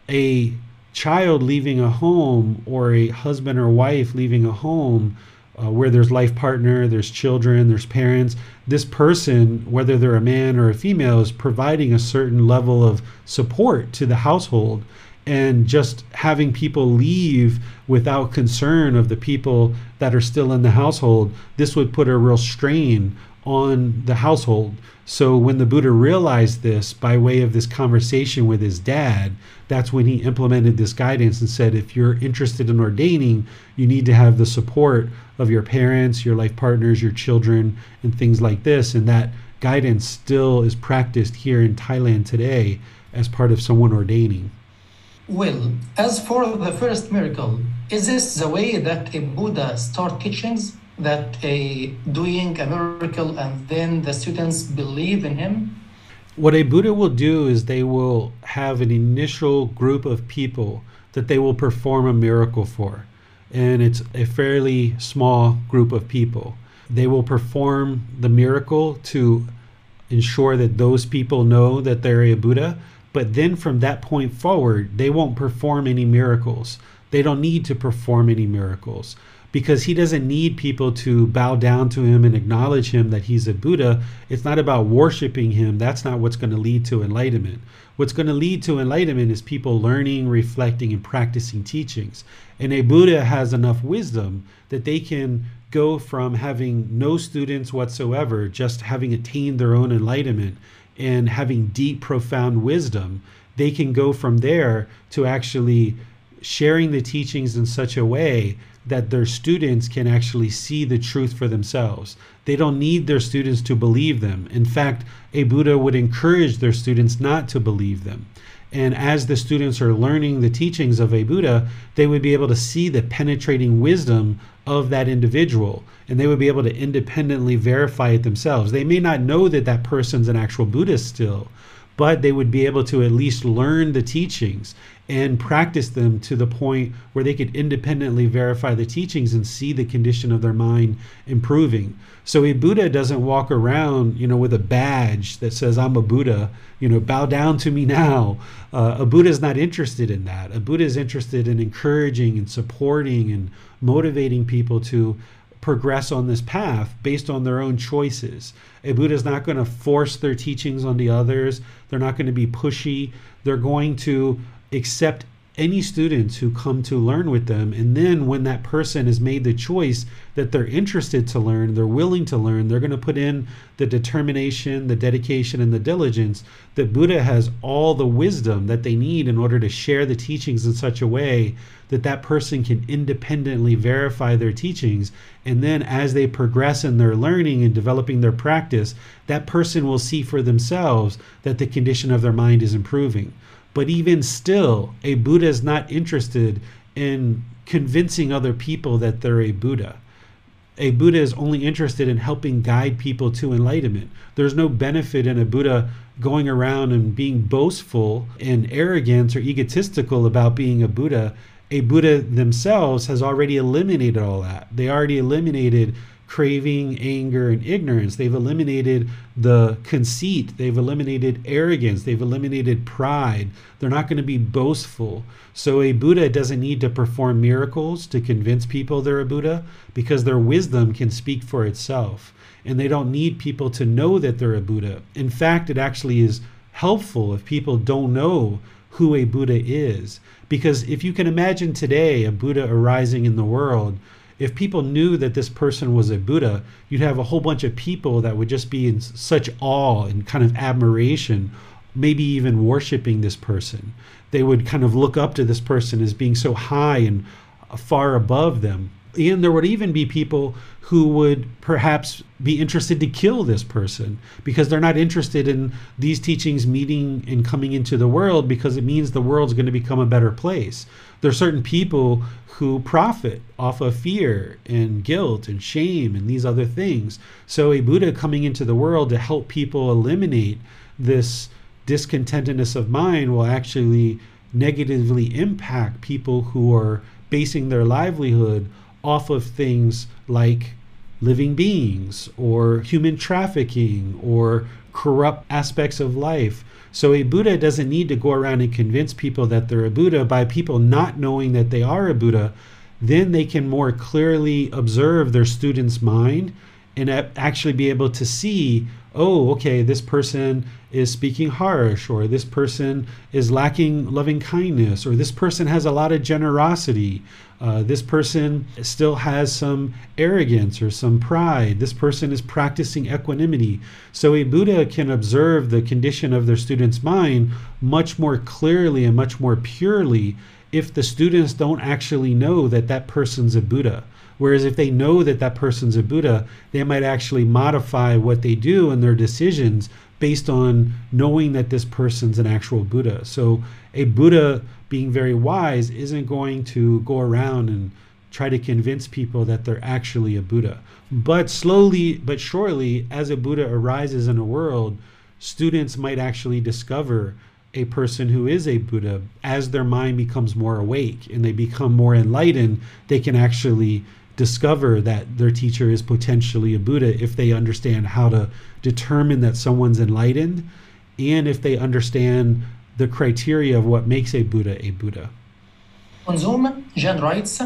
a child leaving a home, or a husband or wife leaving a home, uh, where there's life partner, there's children, there's parents, this person, whether they're a man or a female, is providing a certain level of support to the household. And just having people leave without concern of the people that are still in the household, this would put a real strain on the household. So when the Buddha realized this by way of this conversation with his dad, that's when he implemented this guidance and said, if you're interested in ordaining, you need to have the support of your parents, your life partners, your children, and things like this. And that guidance still is practiced here in Thailand today as part of someone ordaining. Well, as for the first miracle, is this the way that a Buddha start teachings, that a doing a miracle and then the students believe in him? What a Buddha will do is they will have an initial group of people that they will perform a miracle for. And it's a fairly small group of people. They will perform the miracle to ensure that those people know that they're a Buddha. But then from that point forward, they won't perform any miracles. They don't need to perform any miracles because he doesn't need people to bow down to him and acknowledge him that he's a Buddha. It's not about worshiping him. That's not what's going to lead to enlightenment. What's going to lead to enlightenment is people learning, reflecting, and practicing teachings. And a Buddha has enough wisdom that they can go from having no students whatsoever, just having attained their own enlightenment, and having deep, profound wisdom, they can go from there to actually sharing the teachings in such a way that their students can actually see the truth for themselves. They don't need their students to believe them. In fact, a Buddha would encourage their students not to believe them. And as the students are learning the teachings of a Buddha, they would be able to see the penetrating wisdom of that individual, and they would be able to independently verify it themselves. They may not know that that person's an actual Buddhist still, but they would be able to at least learn the teachings and practice them to the point where they could independently verify the teachings and see the condition of their mind improving. So a Buddha doesn't walk around, you know, with a badge that says, I'm a Buddha, you know, bow down to me now. Uh, a Buddha is not interested in that. A Buddha is interested in encouraging and supporting and motivating people to progress on this path based on their own choices. A Buddha is not going to force their teachings on the others. They're not going to be pushy. They're going to accept any students who come to learn with them. And then when that person has made the choice that they're interested to learn, they're willing to learn, they're going to put in the determination, the dedication, and the diligence. The Buddha has all the wisdom that they need in order to share the teachings in such a way that that person can independently verify their teachings. And then as they progress in their learning and developing their practice, that person will see for themselves that the condition of their mind is improving. But even still, a Buddha is not interested in convincing other people that they're a Buddha. A Buddha is only interested in helping guide people to enlightenment. There's no benefit in a Buddha going around and being boastful and arrogant or egotistical about being a Buddha. A Buddha themselves has already eliminated all that. They already eliminated craving, anger, and ignorance. They've eliminated the conceit. They've eliminated arrogance. They've eliminated pride. They're not going to be boastful. So a Buddha doesn't need to perform miracles to convince people they're a Buddha because their wisdom can speak for itself. And they don't need people to know that they're a Buddha. In fact, it actually is helpful if people don't know who a Buddha is. Because if you can imagine today a Buddha arising in the world, if people knew that this person was a Buddha, you'd have a whole bunch of people that would just be in such awe and kind of admiration, maybe even worshiping this person. They would kind of look up to this person as being so high and far above them. And there would even be people who would perhaps be interested to kill this person because they're not interested in these teachings meeting and coming into the world because it means the world's going to become a better place. There are certain people who profit off of fear and guilt and shame and these other things. So a Buddha coming into the world to help people eliminate this discontentedness of mind will actually negatively impact people who are basing their livelihood off of things like living beings or human trafficking or corrupt aspects of life. So a Buddha doesn't need to go around and convince people that they're a Buddha by people not knowing that they are a Buddha. then they can more clearly observe their student's mind and actually be able to see, oh, okay, this person is speaking harsh, or this person is lacking loving kindness, or this person has a lot of generosity, uh, this person still has some arrogance or some pride, this person is practicing equanimity. So a Buddha can observe the condition of their student's mind much more clearly and much more purely if the students don't actually know that that person's a Buddha. Whereas if they know that that person's a Buddha, they might actually modify what they do and their decisions based on knowing that this person's an actual Buddha. So a Buddha being very wise isn't going to go around and try to convince people that they're actually a Buddha. But slowly but surely, as a Buddha arises in the world, students might actually discover a person who is a Buddha. As their mind becomes more awake and they become more enlightened, they can actually discover that their teacher is potentially a Buddha if they understand how to determine that someone's enlightened, and if they understand the criteria of what makes a Buddha a Buddha. On Zoom, Jan writes,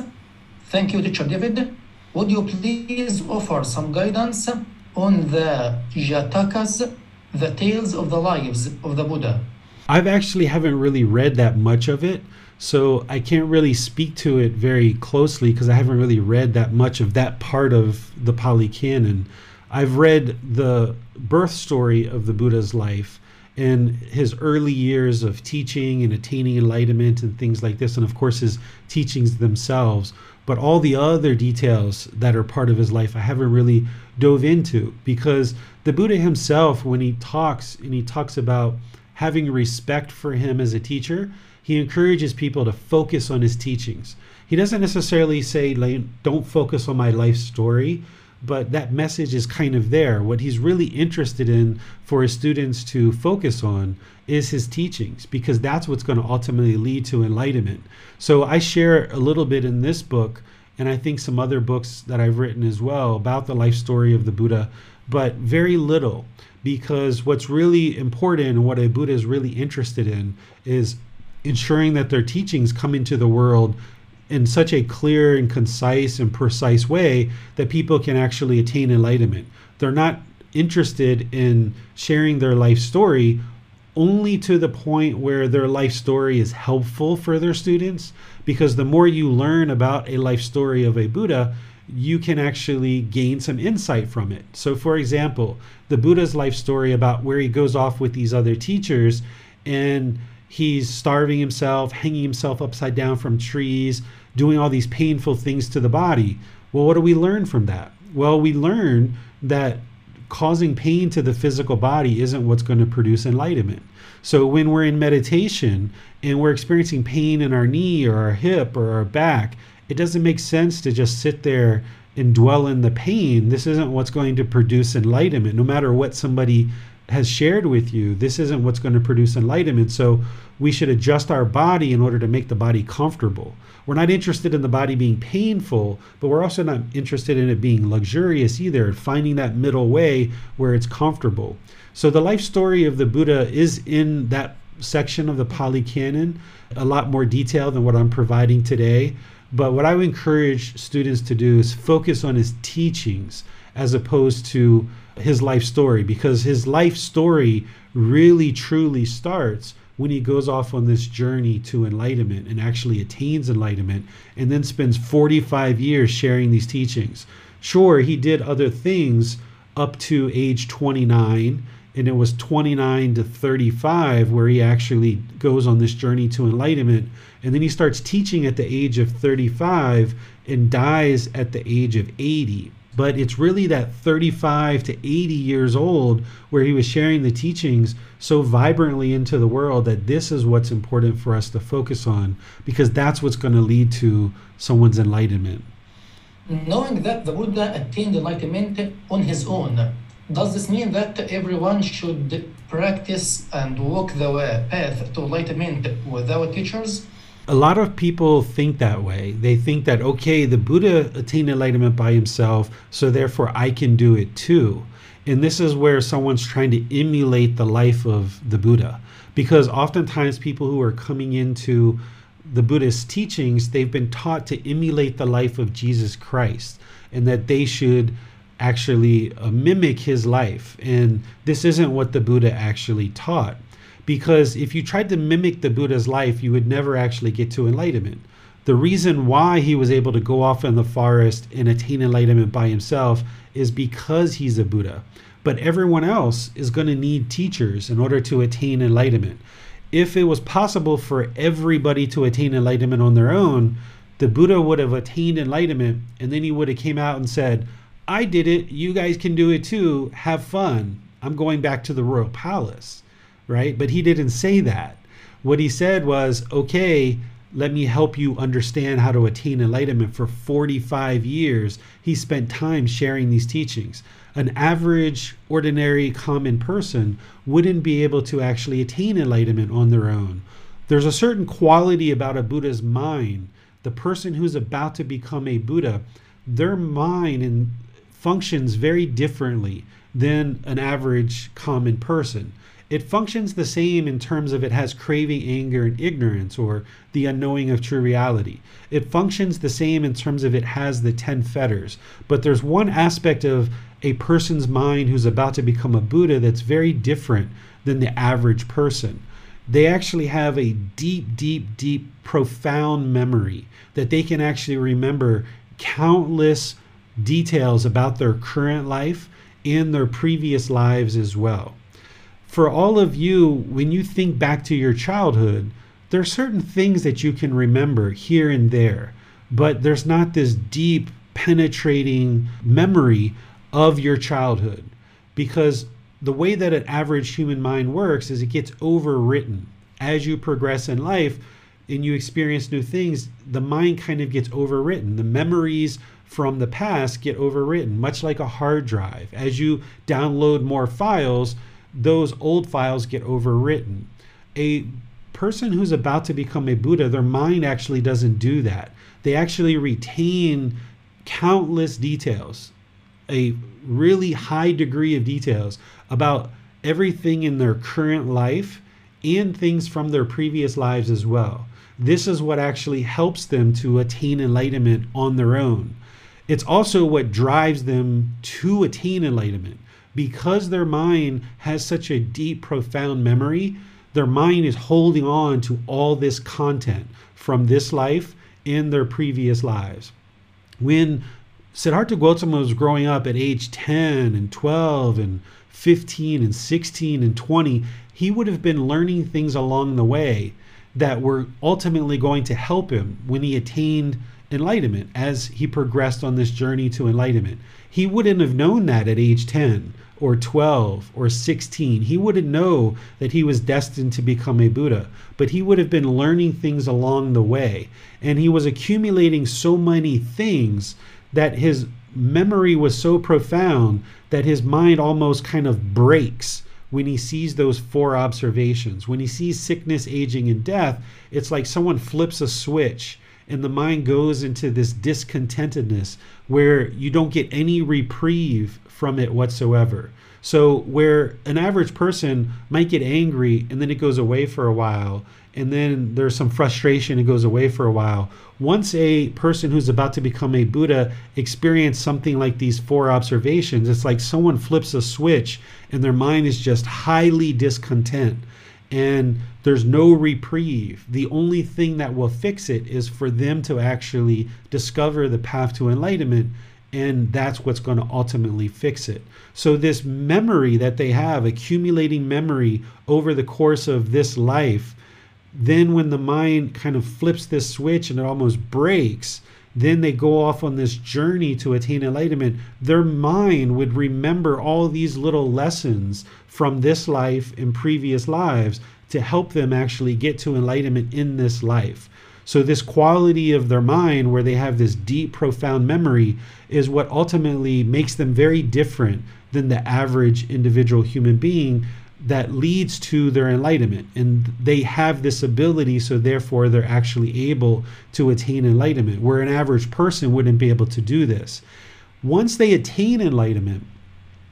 "Thank you, Teacher David. Would you please offer some guidance on the Jatakas, the tales of the lives of the Buddha?" I've actually haven't really read that much of it, so I can't really speak to it very closely because I haven't really read that much of that part of the Pali Canon. I've read the birth story of the Buddha's life and his early years of teaching and attaining enlightenment and things like this, and of course his teachings themselves. But all the other details that are part of his life, I haven't really dove into, because the Buddha himself, when he talks and he talks about having respect for him as a teacher, he encourages people to focus on his teachings. He doesn't necessarily say, like, don't focus on my life story, but that message is kind of there. What he's really interested in for his students to focus on is his teachings, because that's what's going to ultimately lead to enlightenment. So I share a little bit in this book, and I think some other books that I've written as well, about the life story of the Buddha, but very little, because what's really important and what a Buddha is really interested in is ensuring that their teachings come into the world in such a clear and concise and precise way that people can actually attain enlightenment. They're not interested in sharing their life story only to the point where their life story is helpful for their students, because the more you learn about a life story of a Buddha, you can actually gain some insight from it. So for example, the Buddha's life story about where he goes off with these other teachers and he's starving himself, hanging himself upside down from trees, doing all these painful things to the body. Well, what do we learn from that? Well, we learn that causing pain to the physical body isn't what's going to produce enlightenment. So when we're in meditation and we're experiencing pain in our knee or our hip or our back, it doesn't make sense to just sit there and dwell in the pain. This isn't what's going to produce enlightenment. No matter what somebody has shared with you, this isn't what's going to produce enlightenment. So we should adjust our body in order to make the body comfortable. We're not interested in the body being painful, but we're also not interested in it being luxurious either, finding that middle way where it's comfortable. So the life story of the Buddha is in that section of the Pali Canon, a lot more detail than what I'm providing today. But what I would encourage students to do is focus on his teachings as opposed to his life story, because his life story really truly starts when he goes off on this journey to enlightenment and actually attains enlightenment and then spends forty-five years sharing these teachings. Sure, he did other things up to age twenty-nine, and it was twenty-nine to thirty-five where he actually goes on this journey to enlightenment. And then he starts teaching at the age of thirty-five and dies at the age of eighty. But it's really that thirty-five to eighty years old where he was sharing the teachings so vibrantly into the world that this is what's important for us to focus on, because that's what's going to lead to someone's enlightenment. Knowing that the Buddha attained enlightenment on his own, does this mean that everyone should practice and walk the path to enlightenment without teachers? A lot of people think that way. They think that, okay, the Buddha attained enlightenment by himself, so therefore I can do it too. And this is where someone's trying to emulate the life of the Buddha, because oftentimes people who are coming into the Buddhist teachings, they've been taught to emulate the life of Jesus Christ, and that they should actually uh, mimic his life. And this isn't what the Buddha actually taught, because if you tried to mimic the Buddha's life, you would never actually get to enlightenment. The reason why he was able to go off in the forest and attain enlightenment by himself is because he's a Buddha. But everyone else is going to need teachers in order to attain enlightenment. If it was possible for everybody to attain enlightenment on their own, the Buddha would have attained enlightenment, and then he would have came out and said, I did it, you guys can do it too, have fun. I'm going back to the royal palace, right? But he didn't say that. What he said was, okay, let me help you understand how to attain enlightenment. For forty-five years, he spent time sharing these teachings. An average, ordinary, common person wouldn't be able to actually attain enlightenment on their own. There's a certain quality about a Buddha's mind. The person who's about to become a Buddha, their mind and functions very differently than an average, common person. It functions the same in terms of it has craving, anger, and ignorance, or the unknowing of true reality. It functions the same in terms of it has the ten fetters. But there's one aspect of a person's mind who's about to become a Buddha that's very different than the average person. They actually have a deep, deep, deep, profound memory that they can actually remember countless details about their current life and their previous lives as well. For all of you, when you think back to your childhood, there are certain things that you can remember here and there, but there's not this deep, penetrating memory of your childhood, because the way that an average human mind works is it gets overwritten. As you progress in life and you experience new things, the mind kind of gets overwritten. The memories from the past get overwritten, much like a hard drive. As you download more files, those old files get overwritten. A person who's about to become a Buddha, their mind actually doesn't do that. They actually retain countless details, a really high degree of details about everything in their current life and things from their previous lives as well. This is what actually helps them to attain enlightenment on their own. It's also what drives them to attain enlightenment. Because their mind has such a deep, profound memory, their mind is holding on to all this content from this life and their previous lives. When Siddhartha Gautama was growing up at age ten and twelve and fifteen and sixteen and twenty, he would have been learning things along the way that were ultimately going to help him when he attained enlightenment, as he progressed on this journey to enlightenment. He wouldn't have known that at age ten or twelve or sixteen. He wouldn't know that he was destined to become a Buddha, but he would have been learning things along the way. And he was accumulating so many things that his memory was so profound that his mind almost kind of breaks when he sees those four observations. When he sees sickness, aging, and death, it's like someone flips a switch and the mind goes into this discontentedness where you don't get any reprieve from it whatsoever. So where an average person might get angry and then it goes away for a while, and then there's some frustration, it goes away for a while. Once a person who's about to become a Buddha experiences something like these four observations, it's like someone flips a switch and their mind is just highly discontent. And there's no reprieve. The only thing that will fix it is for them to actually discover the path to enlightenment, and that's what's going to ultimately fix it. So this memory that they have, accumulating memory over the course of this life, then when the mind kind of flips this switch and it almost breaks, then they go off on this journey to attain enlightenment. Their mind would remember all these little lessons from this life and previous lives to help them actually get to enlightenment in this life. So this quality of their mind, where they have this deep, profound memory, is what ultimately makes them very different than the average individual human being that leads to their enlightenment. And they have this ability, so therefore they're actually able to attain enlightenment, where an average person wouldn't be able to do this. Once they attain enlightenment,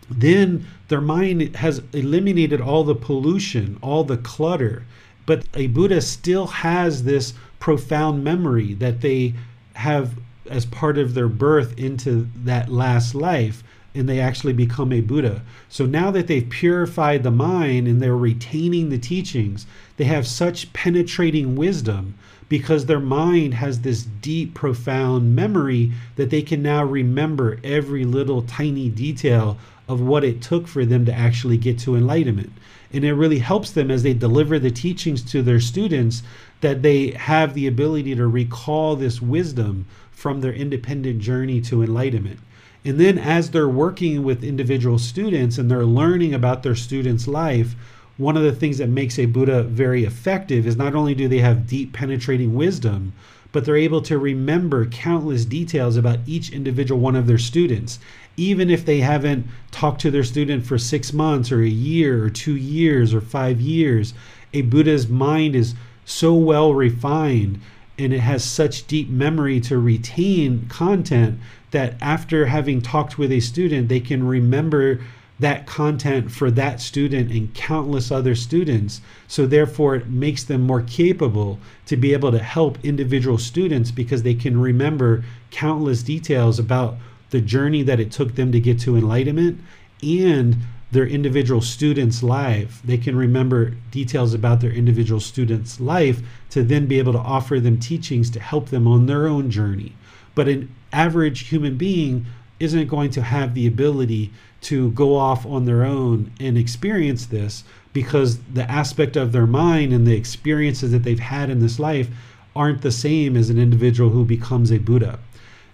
then their mind has eliminated all the pollution, all the clutter. But a Buddha still has this profound memory that they have as part of their birth into that last life, and they actually become a Buddha. So now that they've purified the mind and they're retaining the teachings, they have such penetrating wisdom because their mind has this deep, profound memory that they can now remember every little tiny detail of what it took for them to actually get to enlightenment. And it really helps them as they deliver the teachings to their students, that they have the ability to recall this wisdom from their independent journey to enlightenment. And then as they're working with individual students and they're learning about their students' life, one of the things that makes a Buddha very effective is not only do they have deep penetrating wisdom, but they're able to remember countless details about each individual one of their students. Even if they haven't talked to their student for six months or a year or two years or five years, a Buddha's mind is so well refined and it has such deep memory to retain content that after having talked with a student, they can remember that content for that student and countless other students. So therefore it makes them more capable to be able to help individual students because they can remember countless details about the journey that it took them to get to enlightenment and their individual students' life. They can remember details about their individual students' life to then be able to offer them teachings to help them on their own journey. But an average human being isn't going to have the ability to go off on their own and experience this because the aspect of their mind and the experiences that they've had in this life aren't the same as an individual who becomes a Buddha.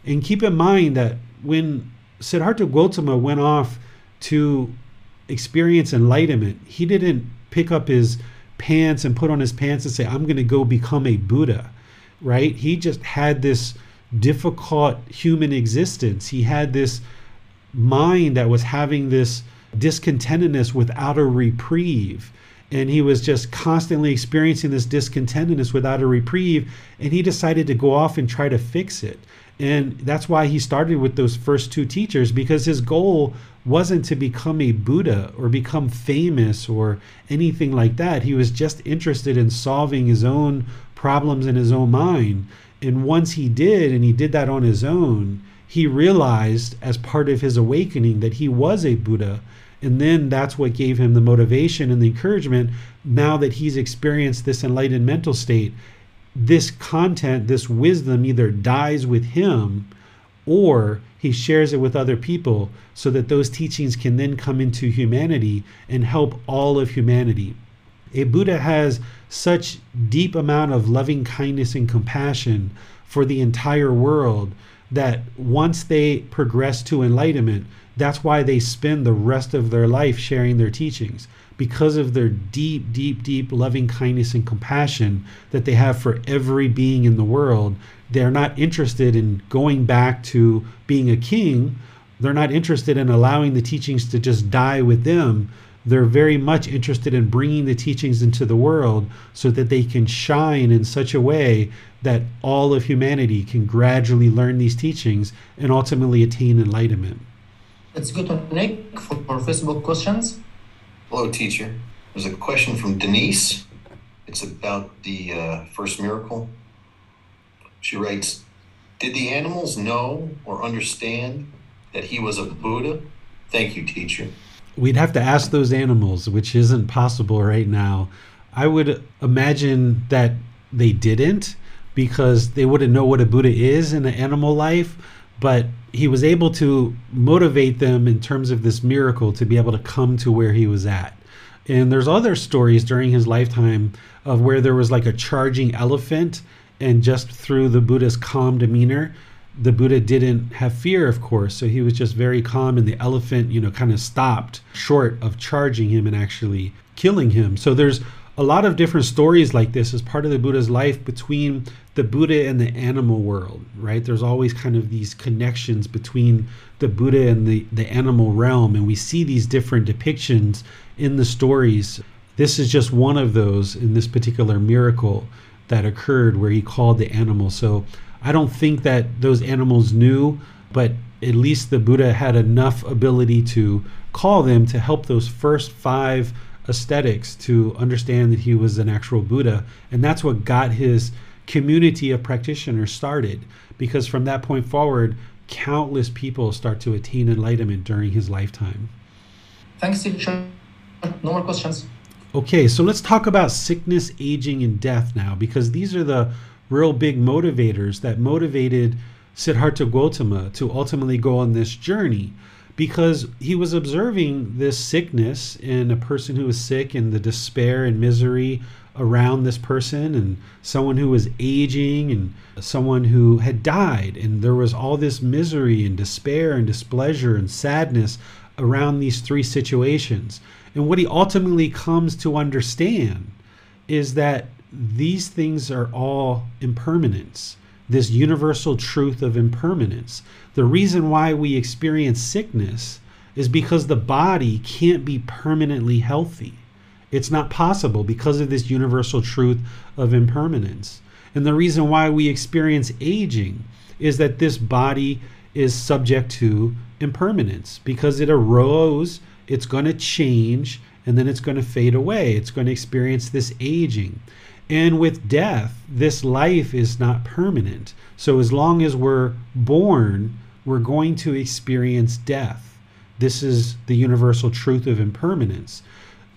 And keep in mind that when Siddhartha Gautama went off to experience enlightenment, he didn't pick up his pants and put on his pants and say, I'm going to go become a Buddha, right? He just had this difficult human existence. He had this mind that was having this discontentedness without a reprieve, and he was just constantly experiencing this discontentedness without a reprieve, and he decided to go off and try to fix it. And that's why he started with those first two teachers, because his goal wasn't to become a Buddha or become famous or anything like that. He was just interested in solving his own problems in his own mind. And once he did, and he did that on his own, he realized as part of his awakening that he was a Buddha. And then that's what gave him the motivation and the encouragement. Now that he's experienced this enlightened mental state, this content, this wisdom either dies with him or he shares it with other people so that those teachings can then come into humanity and help all of humanity. A Buddha has such deep amount of loving kindness and compassion for the entire world that once they progress to enlightenment, that's why they spend the rest of their life sharing their teachings, because of their deep, deep, deep loving kindness and compassion that they have for every being in the world. They're not interested in going back to being a king. They're not interested in allowing the teachings to just die with them. They're very much interested in bringing the teachings into the world so that they can shine in such a way that all of humanity can gradually learn these teachings and ultimately attain enlightenment. Let's go to Nick for Facebook questions. Hello, teacher. There's a question from Denise. It's about the uh, first miracle. She writes, did the animals know or understand that he was a Buddha? Thank you, teacher. We'd have to ask those animals, which isn't possible right now. I would imagine that they didn't, because they wouldn't know what a Buddha is in the animal life, but he was able to motivate them in terms of this miracle to be able to come to where he was at. And there's other stories during his lifetime of where there was like a charging elephant, and just through the Buddha's calm demeanor, the Buddha didn't have fear, of course, so he was just very calm, and the elephant, you know, kind of stopped short of charging him and actually killing him. So there's a lot of different stories like this as part of the Buddha's life between the Buddha and the animal world, right? There's always kind of these connections between the Buddha and the, the animal realm, and we see these different depictions in the stories. This is just one of those in this particular miracle that occurred where he called the animal. So I don't think that those animals knew, but at least the Buddha had enough ability to call them to help those first five aesthetics to understand that he was an actual Buddha. And that's what got his community of practitioners started, because from that point forward, countless people start to attain enlightenment during his lifetime. Thanks, teacher. No more questions. Okay, so let's talk about sickness, aging, and death now, because these are the real big motivators that motivated Siddhartha Gautama to ultimately go on this journey, because he was observing this sickness in a person who was sick and the despair and misery around this person, and someone who was aging and someone who had died. And there was all this misery and despair and displeasure and sadness around these three situations. And what he ultimately comes to understand is that these things are all impermanence, this universal truth of impermanence. The reason why we experience sickness is because the body can't be permanently healthy. It's not possible because of this universal truth of impermanence. And the reason why we experience aging is that this body is subject to impermanence, because it arose, it's going to change, and then it's going to fade away. It's going to experience this aging. And with death, this life is not permanent. So as long as we're born, we're going to experience death. This is the universal truth of impermanence.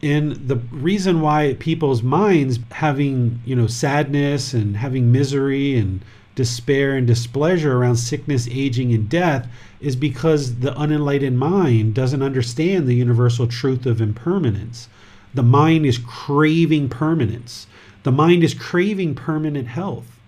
And the reason why people's minds having, you know, sadness and having misery and despair and displeasure around sickness, aging, and death is because the unenlightened mind doesn't understand the universal truth of impermanence. The mind is craving permanence. The mind is craving permanent health.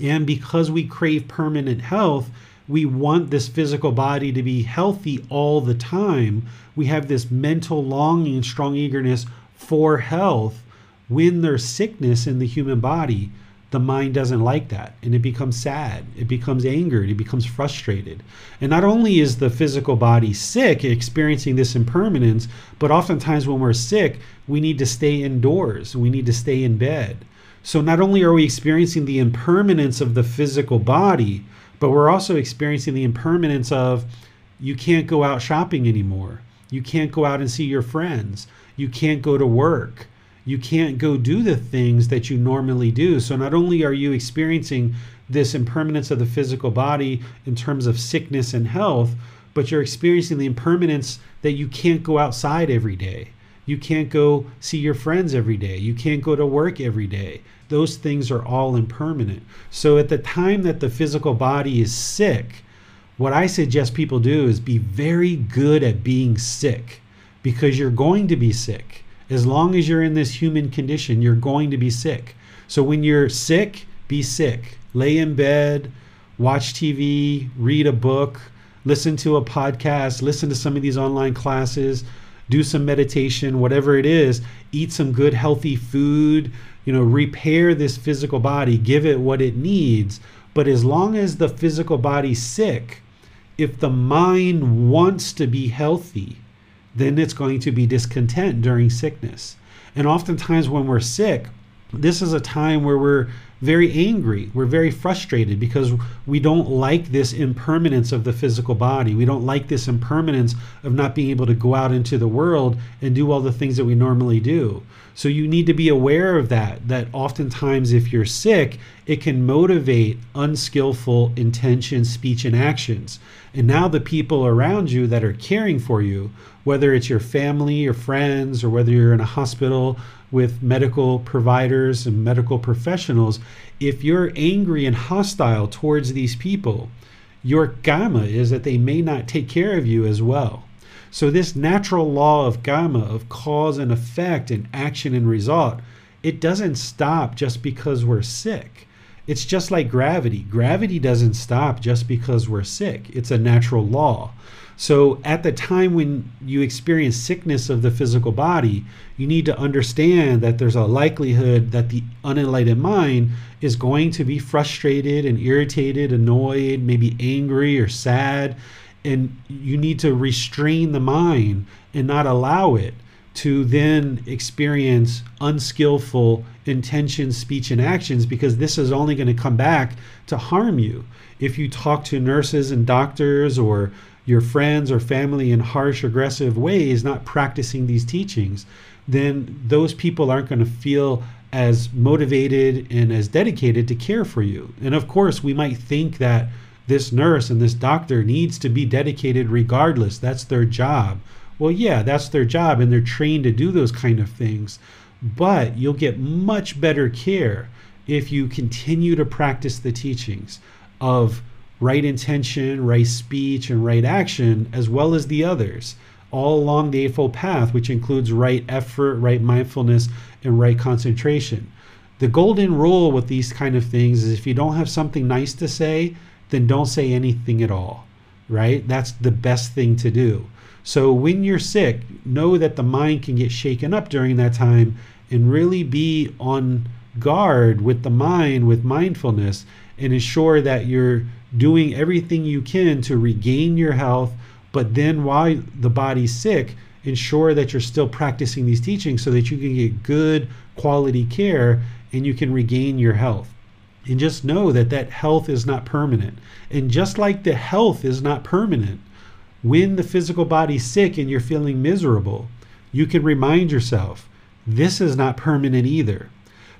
And because we crave permanent health, we want this physical body to be healthy all the time. We have this mental longing and strong eagerness for health. When there's sickness in the human body, the mind doesn't like that, and it becomes sad, it becomes angered, it becomes frustrated. And not only is the physical body sick, experiencing this impermanence, but oftentimes when we're sick, we need to stay indoors, we need to stay in bed. So not only are we experiencing the impermanence of the physical body, but we're also experiencing the impermanence of, you can't go out shopping anymore, you can't go out and see your friends, you can't go to work, you can't go do the things that you normally do. So not only are you experiencing this impermanence of the physical body in terms of sickness and health, but you're experiencing the impermanence that you can't go outside every day. You can't go see your friends every day. You can't go to work every day. Those things are all impermanent. So at the time that the physical body is sick, what I suggest people do is be very good at being sick, because you're going to be sick. As long as you're in this human condition, you're going to be sick. So when you're sick, be sick. Lay in bed, watch T V, read a book, listen to a podcast, listen to some of these online classes, do some meditation, whatever it is, eat some good healthy food, you know, repair this physical body, give it what it needs. But as long as the physical body's sick, if the mind wants to be healthy, then it's going to be discontent during sickness. And oftentimes when we're sick, this is a time where we're very angry, we're very frustrated, because we don't like this impermanence of the physical body. We don't like this impermanence of not being able to go out into the world and do all the things that we normally do. So you need to be aware of that, that oftentimes if you're sick, it can motivate unskillful intention, speech, and actions. And now the people around you that are caring for you, whether it's your family, your friends, or whether you're in a hospital with medical providers and medical professionals, if you're angry and hostile towards these people, your karma is that they may not take care of you as well. So this natural law of karma, of cause and effect and action and result, it doesn't stop just because we're sick. It's just like gravity. Gravity doesn't stop just because we're sick. It's a natural law. So at the time when you experience sickness of the physical body, you need to understand that there's a likelihood that the unenlightened mind is going to be frustrated and irritated, annoyed, maybe angry or sad. And you need to restrain the mind and not allow it to then experience unskillful intentions, speech, and actions, because this is only going to come back to harm you. If you talk to nurses and doctors or your friends or family in harsh, aggressive ways, not practicing these teachings, then those people aren't going to feel as motivated and as dedicated to care for you. And of course, we might think that this nurse and this doctor needs to be dedicated regardless. That's their job. Well, yeah, that's their job, and they're trained to do those kind of things. But you'll get much better care if you continue to practice the teachings of right intention, right speech, and right action, as well as the others, all along the Eightfold Path, which includes right effort, right mindfulness, and right concentration. The golden rule with these kind of things is if you don't have something nice to say, then don't say anything at all, right? That's the best thing to do. So when you're sick, know that the mind can get shaken up during that time, and really be on guard with the mind, with mindfulness, and ensure that you're doing everything you can to regain your health. But then while the body's sick, ensure that you're still practicing these teachings so that you can get good quality care and you can regain your health. And just know that that health is not permanent. And just like the health is not permanent, when the physical body's sick and you're feeling miserable, you can remind yourself, this is not permanent either.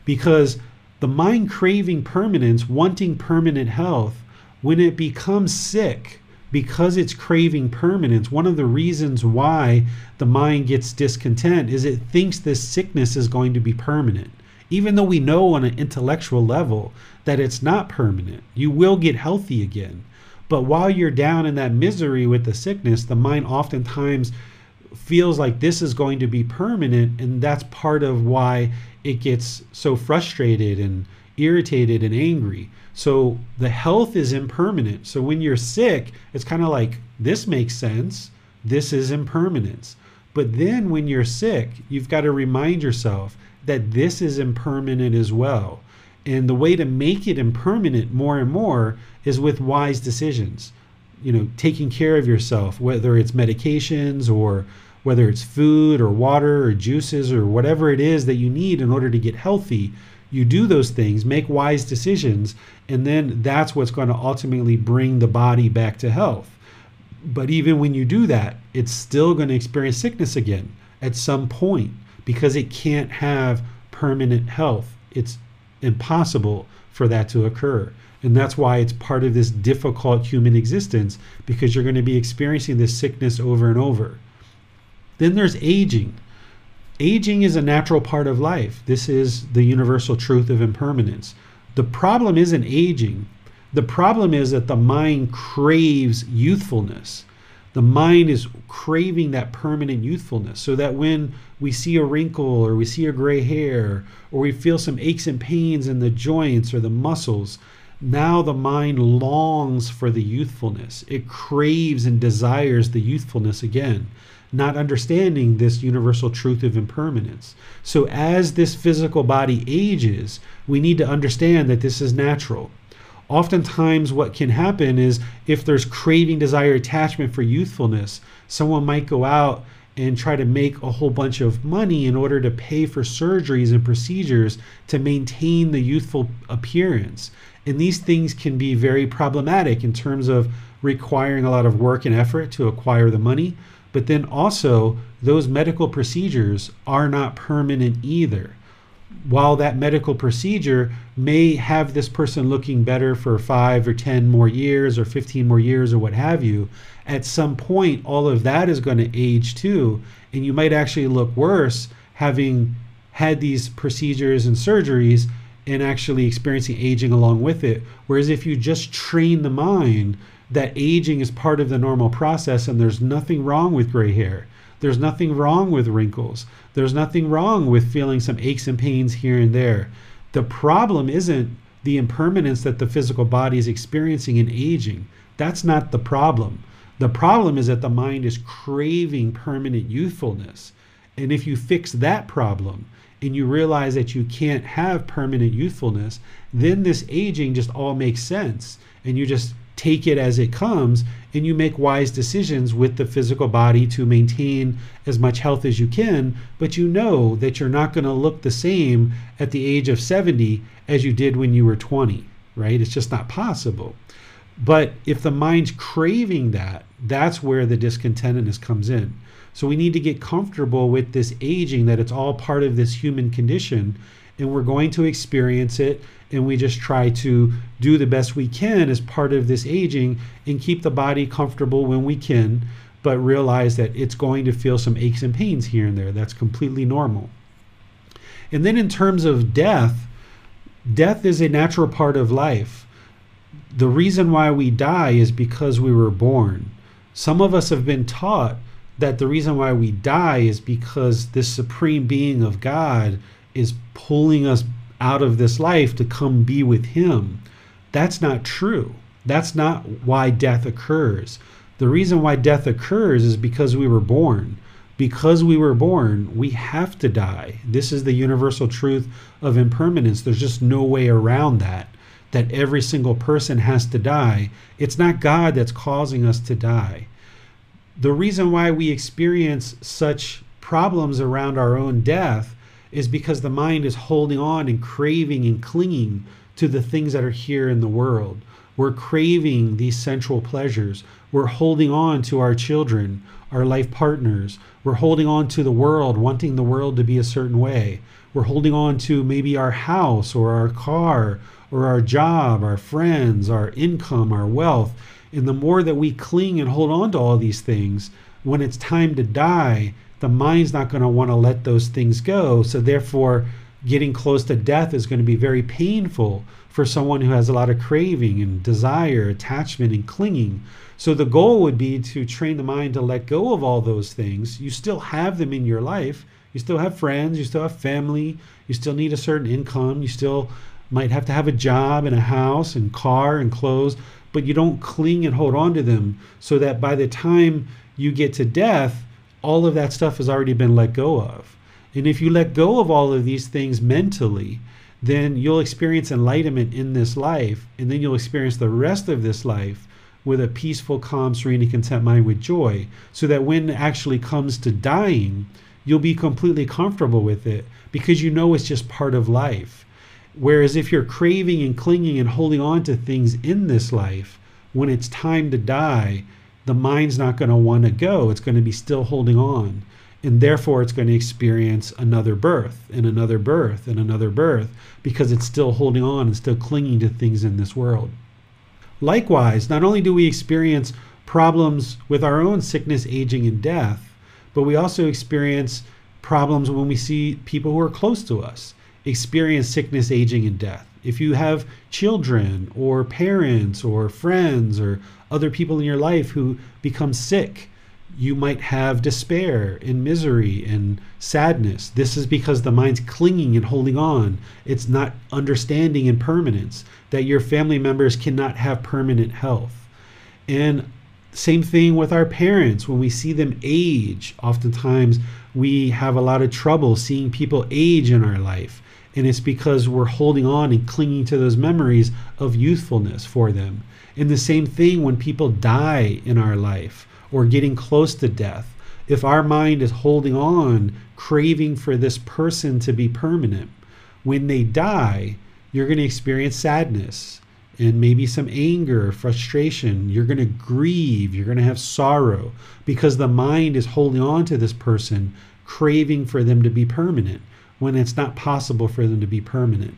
Because the mind craving permanence, wanting permanent health, when it becomes sick, because it's craving permanence, one of the reasons why the mind gets discontent is it thinks this sickness is going to be permanent. Even though we know on an intellectual level that it's not permanent, you will get healthy again. But while you're down in that misery with the sickness, the mind oftentimes feels like this is going to be permanent, and that's part of why it gets so frustrated and irritated and angry. So the health is impermanent. So when you're sick, it's kind of like, this makes sense. This is impermanence. But then when you're sick, you've got to remind yourself that this is impermanent as well. And the way to make it impermanent more and more is with wise decisions. You know, taking care of yourself, whether it's medications or whether it's food or water or juices or whatever it is that you need in order to get healthy. You do those things, make wise decisions, and then that's what's going to ultimately bring the body back to health. But even when you do that, it's still going to experience sickness again at some point, because it can't have permanent health. It's impossible for that to occur. And that's why it's part of this difficult human existence, because you're going to be experiencing this sickness over and over. Then there's aging. Aging is a natural part of life. This is the universal truth of impermanence. The problem isn't aging. The problem is that the mind craves youthfulness. The mind is craving that permanent youthfulness, so that when we see a wrinkle or we see a gray hair or we feel some aches and pains in the joints or the muscles, now the mind longs for the youthfulness. It craves and desires the youthfulness again, not understanding this universal truth of impermanence. So as this physical body ages, we need to understand that this is natural. Oftentimes what can happen is if there's craving, desire, attachment for youthfulness, someone might go out and try to make a whole bunch of money in order to pay for surgeries and procedures to maintain the youthful appearance. And these things can be very problematic in terms of requiring a lot of work and effort to acquire the money. But then also, those medical procedures are not permanent either. While that medical procedure may have this person looking better for five or ten more years or fifteen more years or what have you, at some point, all of that is going to age too. And you might actually look worse having had these procedures and surgeries and actually experiencing aging along with it. Whereas if you just train the mind that aging is part of the normal process, and there's nothing wrong with gray hair. There's nothing wrong with wrinkles. There's nothing wrong with feeling some aches and pains here and there. The problem isn't the impermanence that the physical body is experiencing in aging. That's not the problem. The problem is that the mind is craving permanent youthfulness. And if you fix that problem, and you realize that you can't have permanent youthfulness, then this aging just all makes sense. And you just take it as it comes, and you make wise decisions with the physical body to maintain as much health as you can, but you know that you're not going to look the same at the age of seventy as you did when you were twenty, right? It's just not possible. But if the mind's craving that, that's where the discontentedness comes in. So we need to get comfortable with this aging, that it's all part of this human condition, and we're going to experience it, and we just try to do the best we can as part of this aging and keep the body comfortable when we can, but realize that it's going to feel some aches and pains here and there. That's completely normal. And then in terms of death, death is a natural part of life. The reason why we die is because we were born. Some of us have been taught that the reason why we die is because this supreme being of God is pulling us out of this life to come be with him. That's not true. That's not why death occurs. The reason why death occurs is because we were born. Because we were born, we have to die. This is the universal truth of impermanence. There's just no way around that, that every single person has to die. It's not God that's causing us to die. The reason why we experience such problems around our own death is because the mind is holding on and craving and clinging to the things that are here in the world. We're craving these sensual pleasures. We're holding on to our children, our life partners. We're holding on to the world, wanting the world to be a certain way. We're holding on to maybe our house or our car or our job, our friends, our income, our wealth. And the more that we cling and hold on to all these things, when it's time to die, the mind's not going to want to let those things go. So therefore, getting close to death is going to be very painful for someone who has a lot of craving and desire, attachment, and clinging. So the goal would be to train the mind to let go of all those things. You still have them in your life. You still have friends. You still have family. You still need a certain income. You still might have to have a job and a house and car and clothes, but you don't cling and hold on to them, so that by the time you get to death, all of that stuff has already been let go of. And if you let go of all of these things mentally, then you'll experience enlightenment in this life, and then you'll experience the rest of this life with a peaceful, calm, serene, and content mind with joy, so that when it actually comes to dying, you'll be completely comfortable with it, because you know it's just part of life. Whereas if you're craving and clinging and holding on to things in this life, when it's time to die, the mind's not going to want to go. It's going to be still holding on. And therefore, it's going to experience another birth and another birth and another birth, because it's still holding on and still clinging to things in this world. Likewise, not only do we experience problems with our own sickness, aging, and death, but we also experience problems when we see people who are close to us experience sickness, aging, and death. If you have children or parents or friends or other people in your life who become sick, you might have despair and misery and sadness. This is because the mind's clinging and holding on. It's not understanding impermanence, that your family members cannot have permanent health. And same thing with our parents. When we see them age, oftentimes we have a lot of trouble seeing people age in our life. And it's because we're holding on and clinging to those memories of youthfulness for them. And the same thing when people die in our life or getting close to death. If our mind is holding on, craving for this person to be permanent, when they die, you're going to experience sadness and maybe some anger, frustration. You're going to grieve. You're going to have sorrow, because the mind is holding on to this person, craving for them to be permanent, when it's not possible for them to be permanent.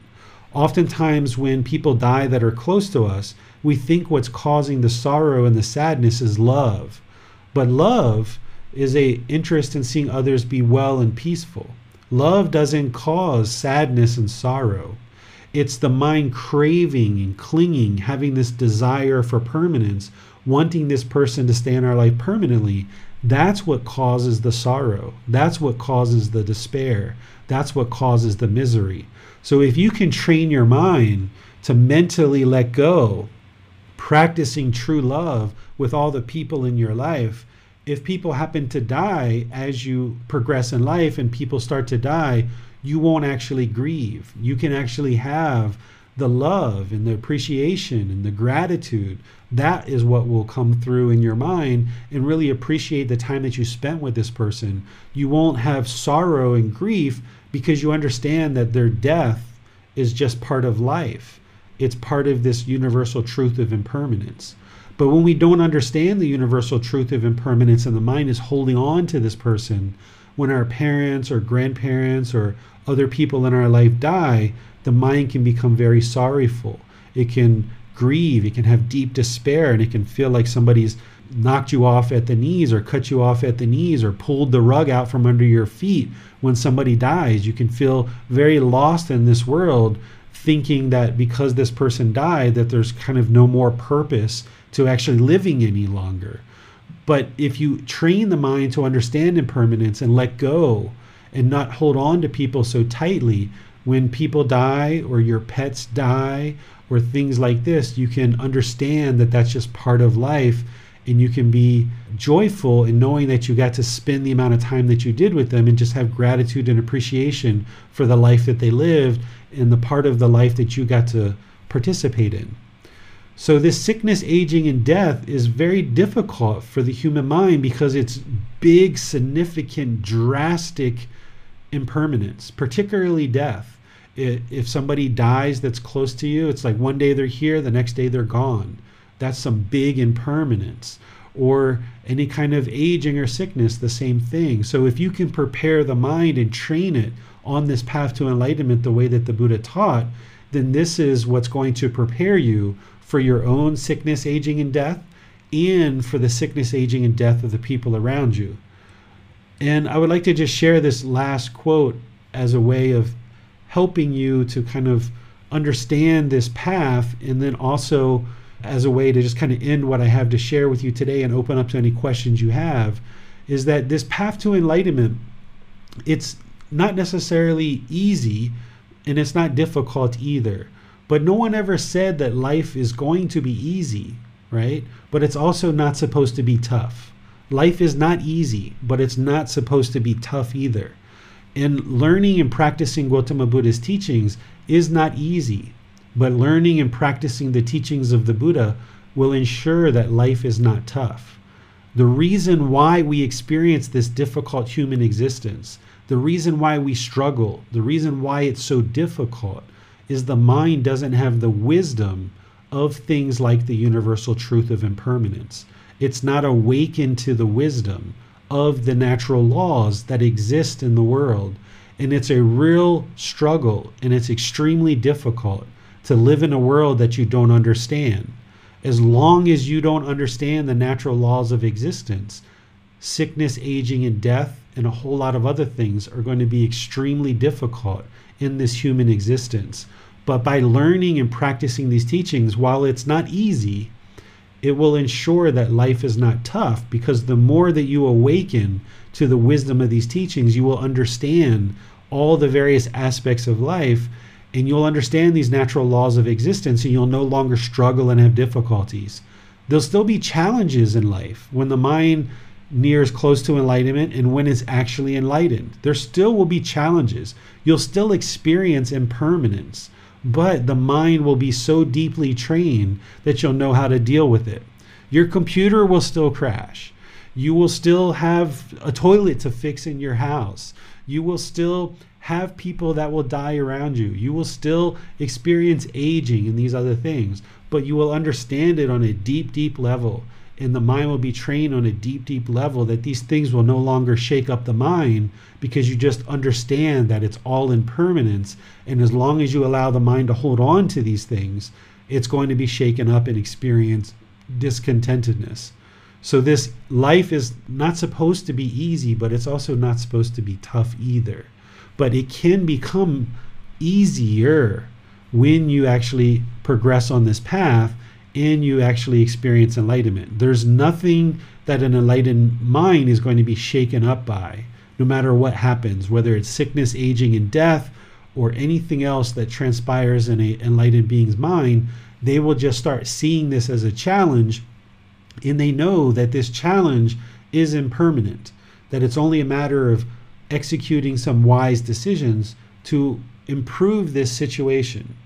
Oftentimes when people die that are close to us, we think what's causing the sorrow and the sadness is love. But love is an interest in seeing others be well and peaceful. Love doesn't cause sadness and sorrow. It's the mind craving and clinging, having this desire for permanence, wanting this person to stay in our life permanently. That's what causes the sorrow. That's what causes the despair. That's what causes the misery. So if you can train your mind to mentally let go, practicing true love with all the people in your life, if people happen to die as you progress in life and people start to die, you won't actually grieve. You can actually have the love and the appreciation and the gratitude. That is what will come through in your mind, and really appreciate the time that you spent with this person. You won't have sorrow and grief, because you understand that their death is just part of life. It's part of this universal truth of impermanence. But when we don't understand the universal truth of impermanence and the mind is holding on to this person, when our parents or grandparents or other people in our life die, the mind can become very sorrowful. It can grieve, it can have deep despair, and it can feel like somebody's knocked you off at the knees or cut you off at the knees or pulled the rug out from under your feet when somebody dies. You can feel very lost in this world, thinking that because this person died, that there's kind of no more purpose to actually living any longer. But if you train the mind to understand impermanence and let go and not hold on to people so tightly, when people die or your pets die or things like this, you can understand that that's just part of life, and you can be joyful in knowing that you got to spend the amount of time that you did with them and just have gratitude and appreciation for the life that they lived and the part of the life that you got to participate in. So this sickness, aging, and death is very difficult for the human mind because it's big, significant, drastic impermanence, particularly death. If somebody dies that's close to you, it's like one day they're here, the next day they're gone. That's some big impermanence. Or any kind of aging or sickness, the same thing. So if you can prepare the mind and train it on this path to enlightenment the way that the Buddha taught, then this is what's going to prepare you for your own sickness, aging, and death, and for the sickness, aging, and death of the people around you. And I would like to just share this last quote as a way of helping you to kind of understand this path, and then also as a way to just kind of end what I have to share with you today and open up to any questions you have, is that this path to enlightenment, it's not necessarily easy, and it's not difficult either. But no one ever said that life is going to be easy, right? But it's also not supposed to be tough. Life is not easy, but it's not supposed to be tough either. And learning and practicing Gautama Buddha's teachings is not easy, but learning and practicing the teachings of the Buddha will ensure that life is not tough. The reason why we experience this difficult human existence, the reason why we struggle, the reason why it's so difficult, is the mind doesn't have the wisdom of things like the universal truth of impermanence. It's not awakened to the wisdom of the natural laws that exist in the world. And it's a real struggle, and it's extremely difficult to live in a world that you don't understand. As long as you don't understand the natural laws of existence, sickness, aging, and death, and a whole lot of other things are going to be extremely difficult in this human existence. But by learning and practicing these teachings, while it's not easy, it will ensure that life is not tough, because the more that you awaken to the wisdom of these teachings, you will understand all the various aspects of life, and you'll understand these natural laws of existence, and you'll no longer struggle and have difficulties. There'll still be challenges in life when the mind nears close to enlightenment and when it's actually enlightened. There still will be challenges. You'll still experience impermanence, but the mind will be so deeply trained that you'll know how to deal with it. Your computer will still crash. You will still have a toilet to fix in your house. You will still have people that will die around you. You will still experience aging and these other things, but you will understand it on a deep, deep level. And the mind will be trained on a deep, deep level that these things will no longer shake up the mind, because you just understand that it's all impermanence. And as long as you allow the mind to hold on to these things, it's going to be shaken up and experience discontentedness. So this life is not supposed to be easy, but it's also not supposed to be tough either. But it can become easier when you actually progress on this path and you actually experience enlightenment. There's nothing that an enlightened mind is going to be shaken up by, no matter what happens, whether it's sickness, aging, and death, or anything else that transpires in an enlightened being's mind. They will just start seeing this as a challenge, and they know that this challenge is impermanent, that it's only a matter of executing some wise decisions to improve this situation.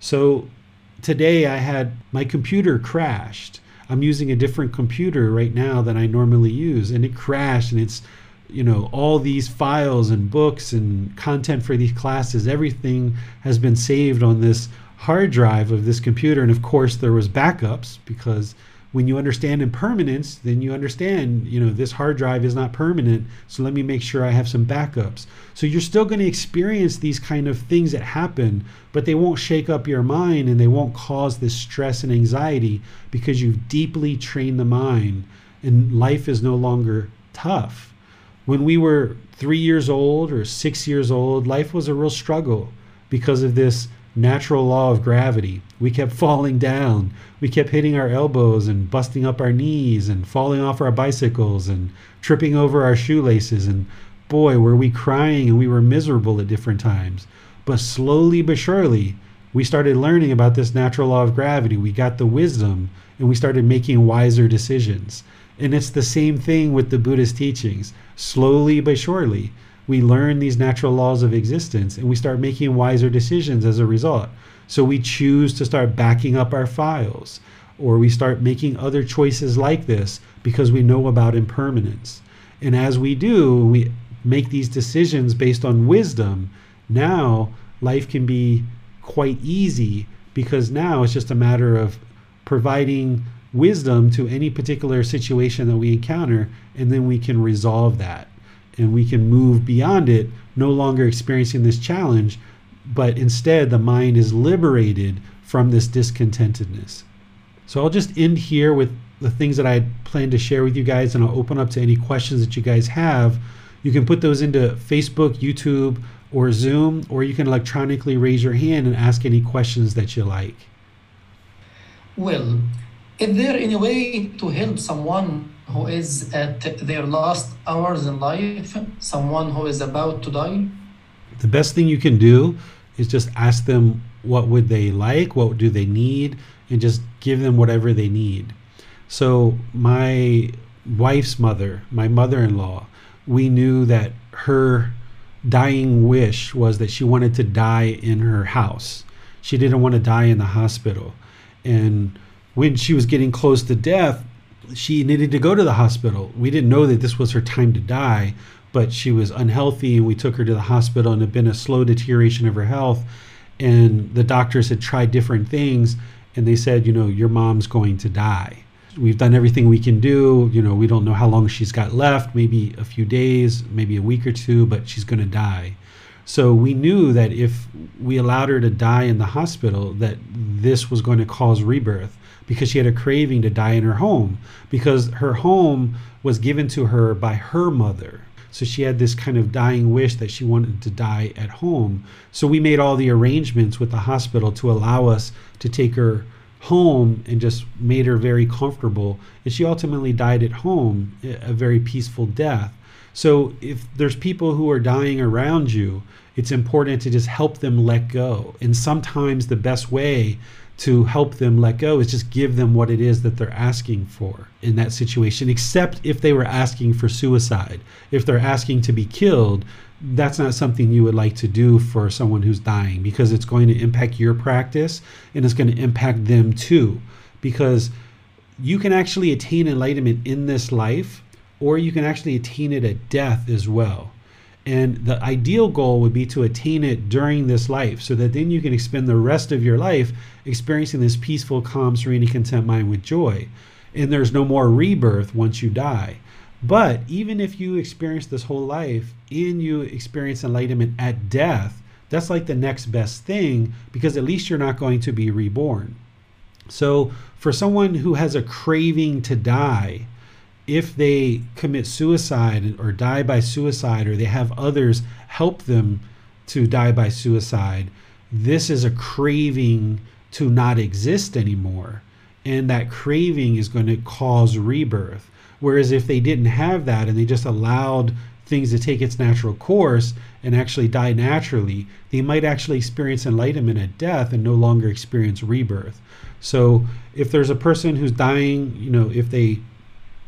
So today I had my computer crashed. I'm using a different computer right now than I normally use, and it crashed, and it's, you know, all these files and books and content for these classes, everything has been saved on this hard drive of this computer. And of course there was backups, because when you understand impermanence, then you understand, you know, this hard drive is not permanent, so let me make sure I have some backups. So you're still going to experience these kind of things that happen, but they won't shake up your mind and they won't cause this stress and anxiety because you've deeply trained the mind and life is no longer tough. When we were three years old or six years old, life was a real struggle because of this natural law of gravity. We kept falling down. We kept hitting our elbows and busting up our knees and falling off our bicycles and tripping over our shoelaces. And boy, were we crying and we were miserable at different times. But slowly but surely, we started learning about this natural law of gravity. We got the wisdom and we started making wiser decisions. And it's the same thing with the Buddhist teachings. Slowly but surely, we learn these natural laws of existence and we start making wiser decisions as a result. So we choose to start backing up our files, or we start making other choices like this because we know about impermanence. And as we do, we make these decisions based on wisdom. Now life can be quite easy because now it's just a matter of providing wisdom to any particular situation that we encounter, and then we can resolve that and we can move beyond it, no longer experiencing this challenge, but instead the mind is liberated from this discontentedness. So I'll just end here with the things that I had planned to share with you guys, and I'll open up to any questions that you guys have. You can put those into Facebook, YouTube, or Zoom, or you can electronically raise your hand and ask any questions that you like. Well, is there any way to help someone who is at their last hours in life, someone who is about to die? The best thing you can do is just ask them what would they like, what do they need, and just give them whatever they need. So my wife's mother, my mother-in-law, we knew that her dying wish was that she wanted to die in her house. She didn't want to die in the hospital. And when she was getting close to death, she needed to go to the hospital. We didn't know that this was her time to die, but she was unhealthy and we took her to the hospital, and it had been a slow deterioration of her health. And the doctors had tried different things and they said, you know, your mom's going to die. We've done everything we can do. You know, we don't know how long she's got left, maybe a few days, maybe a week or two, but she's going to die. So we knew that if we allowed her to die in the hospital, that this was going to cause rebirth, because she had a craving to die in her home, because her home was given to her by her mother. So she had this kind of dying wish that she wanted to die at home. So we made all the arrangements with the hospital to allow us to take her home and just made her very comfortable. And she ultimately died at home, a very peaceful death. So if there's people who are dying around you, it's important to just help them let go. And sometimes the best way to help them let go is just give them what it is that they're asking for in that situation, except if they were asking for suicide. If they're asking to be killed, that's not something you would like to do for someone who's dying, because it's going to impact your practice and it's going to impact them too, because you can actually attain enlightenment in this life, or you can actually attain it at death as well. And the ideal goal would be to attain it during this life, so that then you can spend the rest of your life experiencing this peaceful, calm, serene, and content mind with joy. And there's no more rebirth once you die. But even if you experience this whole life and you experience enlightenment at death, that's like the next best thing, because at least you're not going to be reborn. So for someone who has a craving to die, if they commit suicide or die by suicide, or they have others help them to die by suicide, this is a craving to not exist anymore. And that craving is going to cause rebirth. Whereas if they didn't have that and they just allowed things to take its natural course and actually die naturally, they might actually experience enlightenment at death and no longer experience rebirth. So if there's a person who's dying, you know, if they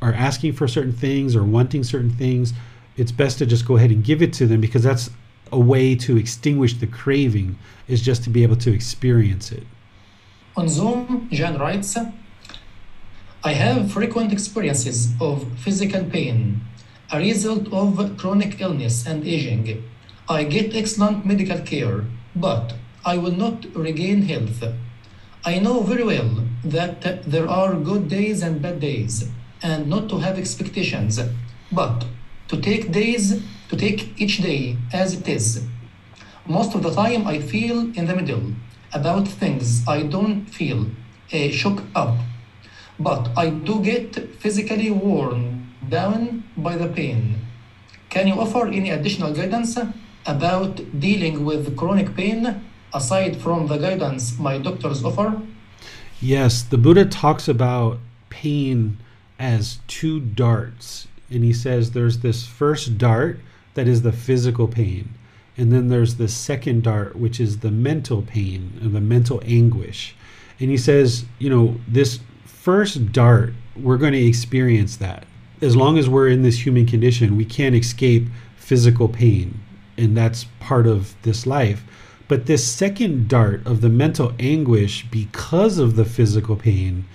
are asking for certain things or wanting certain things, it's best to just go ahead and give it to them, because that's a way to extinguish the craving, is just to be able to experience it. On Zoom, Jan writes, I have frequent experiences of physical pain, a result of chronic illness and aging. I get excellent medical care, but I will not regain health. I know very well that there are good days and bad days, and not to have expectations, but to take days, to take each day as it is. Most of the time I feel in the middle about things I don't feel uh, shook up, but I do get physically worn down by the pain. Can you offer any additional guidance about dealing with chronic pain aside from the guidance my doctors offer? Yes, the Buddha talks about pain as two darts, and he says there's this first dart that is the physical pain, and then there's the second dart, which is the mental pain and the mental anguish. And he says, you know, this first dart, we're going to experience that. As long as we're in this human condition, we can't escape physical pain, and that's part of this life. But this second dart of the mental anguish, because of the physical pain,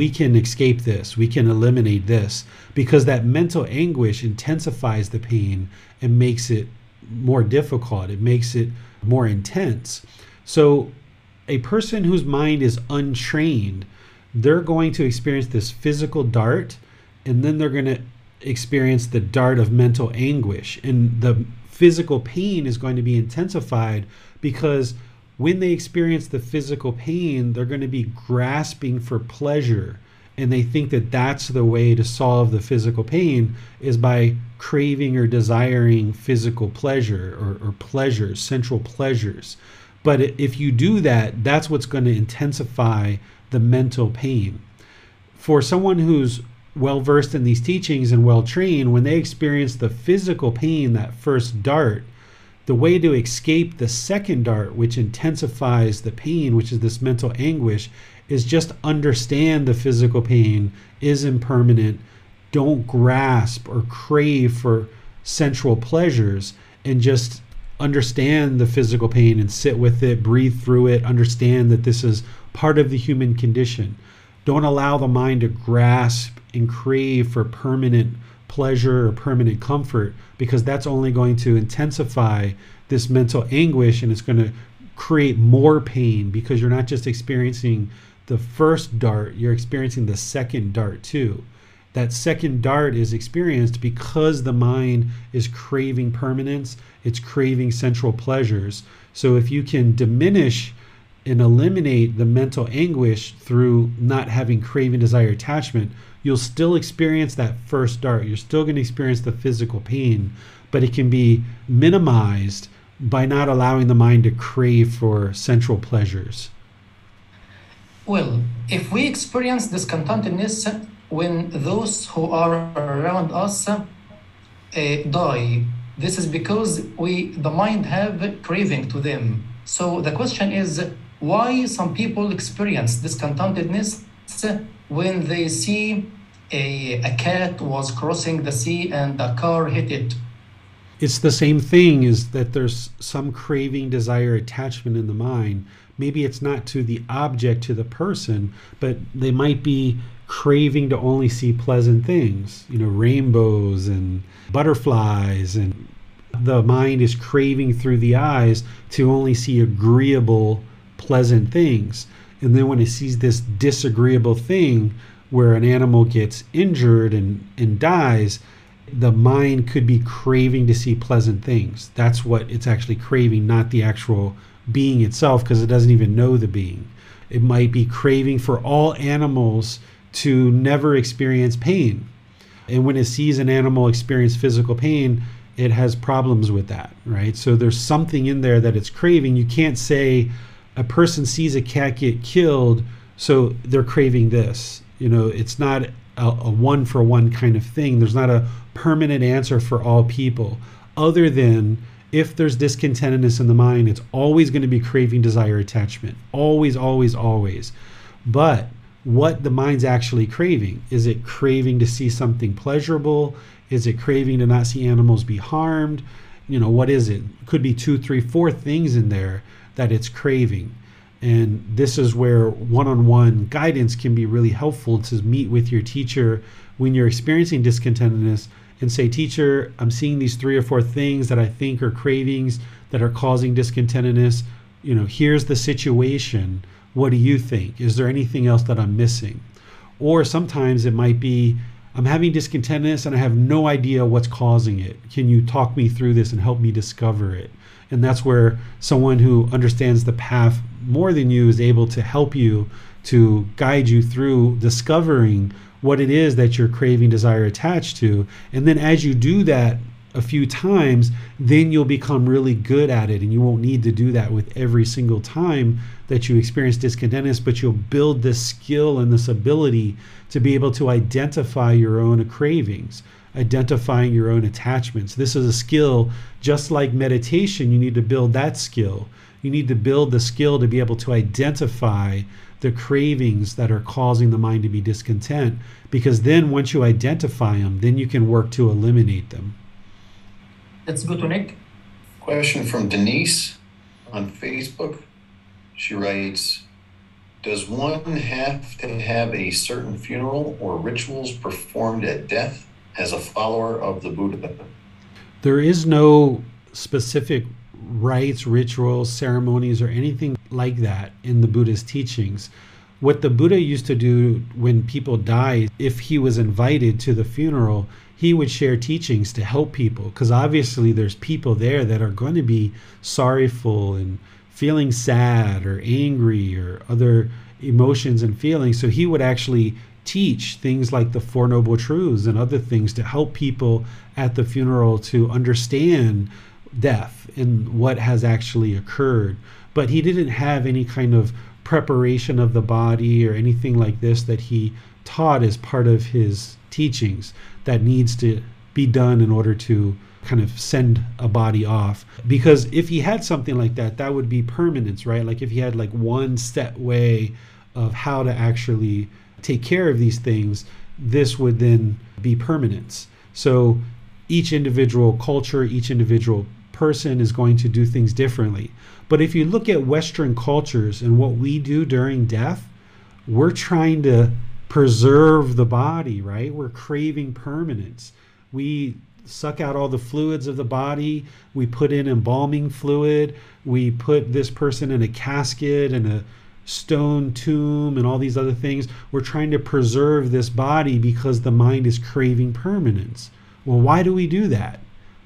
we can escape this, we can eliminate this, because that mental anguish intensifies the pain and makes it more difficult, it makes it more intense. So a person whose mind is untrained, they're going to experience this physical dart, and then they're going to experience the dart of mental anguish. And the physical pain is going to be intensified, because when they experience the physical pain, they're going to be grasping for pleasure. And they think that that's the way to solve the physical pain, is by craving or desiring physical pleasure or, or pleasures, sensual pleasures. But if you do that, that's what's going to intensify the mental pain. For someone who's well-versed in these teachings and well-trained, when they experience the physical pain, that first dart, the way to escape the second dart, which intensifies the pain, which is this mental anguish, is just understand the physical pain is impermanent. Don't grasp or crave for sensual pleasures, and just understand the physical pain and sit with it, breathe through it, understand that this is part of the human condition. Don't allow the mind to grasp and crave for permanent pleasure or permanent comfort, because that's only going to intensify this mental anguish, and it's going to create more pain, because you're not just experiencing the first dart, you're experiencing the second dart too. That second dart is experienced because the mind is craving permanence, it's craving sensual pleasures. So if you can diminish and eliminate the mental anguish through not having craving, desire, attachment, you'll still experience that first dart. You're still going to experience the physical pain, but it can be minimized by not allowing the mind to crave for sensual pleasures. Well, if we experience discontentedness when those who are around us uh, die, this is because we, the mind, have craving to them. So the question is, why some people experience discontentedness when they see a, a cat was crossing the sea and a car hit it? It's the same thing, is that there's some craving, desire, attachment in the mind. Maybe it's not to the object, to the person, but they might be craving to only see pleasant things, you know, rainbows and butterflies, and the mind is craving through the eyes to only see agreeable, pleasant things. And then when it sees this disagreeable thing where an animal gets injured and, and dies, the mind could be craving to see pleasant things. That's what it's actually craving, not the actual being itself, because it doesn't even know the being. It might be craving for all animals to never experience pain. And when it sees an animal experience physical pain, it has problems with that, right? So there's something in there that it's craving. You can't say a person sees a cat get killed, so they're craving this. You know, it's not a, a one-for-one kind of thing. There's not a permanent answer for all people, other than if there's discontentedness in the mind, it's always going to be craving, desire, attachment. Always, always, always. But what the mind's actually craving, is it craving to see something pleasurable? Is it craving to not see animals be harmed? You know, what is it? Could be two, three, four things in there that it's craving. And this is where one-on-one guidance can be really helpful, to meet with your teacher when you're experiencing discontentedness and say, teacher, I'm seeing these three or four things that I think are cravings that are causing discontentedness. You know, here's the situation. What do you think? Is there anything else that I'm missing? Or sometimes it might be, I'm having discontentedness and I have no idea what's causing it. Can you talk me through this and help me discover it? And that's where someone who understands the path more than you is able to help you, to guide you through discovering what it is that you're craving, desire, attached to. And then as you do that a few times, then you'll become really good at it, and you won't need to do that with every single time that you experience discontentedness, but you'll build this skill and this ability to be able to identify your own cravings, identifying your own attachments. This is a skill, just like meditation. You need to build that skill. You need to build the skill to be able to identify the cravings that are causing the mind to be discontent, because then once you identify them, then you can work to eliminate them. Let's go to Nick. Question from Denise on Facebook. She writes, does one have to have a certain funeral or rituals performed at death as a follower of the Buddha? There is no specific rites, rituals, ceremonies, or anything like that in the Buddha's teachings. What the Buddha used to do when people died, if he was invited to the funeral, he would share teachings to help people, because obviously there's people there that are going to be sorrowful and feeling sad or angry or other emotions and feelings. So he would actually teach things like the Four Noble Truths and other things to help people at the funeral to understand death and what has actually occurred. But he didn't have any kind of preparation of the body or anything like this that he taught as part of his teachings that needs to be done in order to kind of send a body off. Because if he had something like that, that would be permanence, right? Like if he had like one set way of how to actually take care of these things, this would then be permanence. So each individual culture, each individual person is going to do things differently. But if you look at Western cultures and what we do during death, we're trying to preserve the body, right? We're craving permanence. We suck out all the fluids of the body. We put in embalming fluid. We put this person in a casket and a stone tomb and all these other things. We're trying to preserve this body because the mind is craving permanence. Well, why do we do that?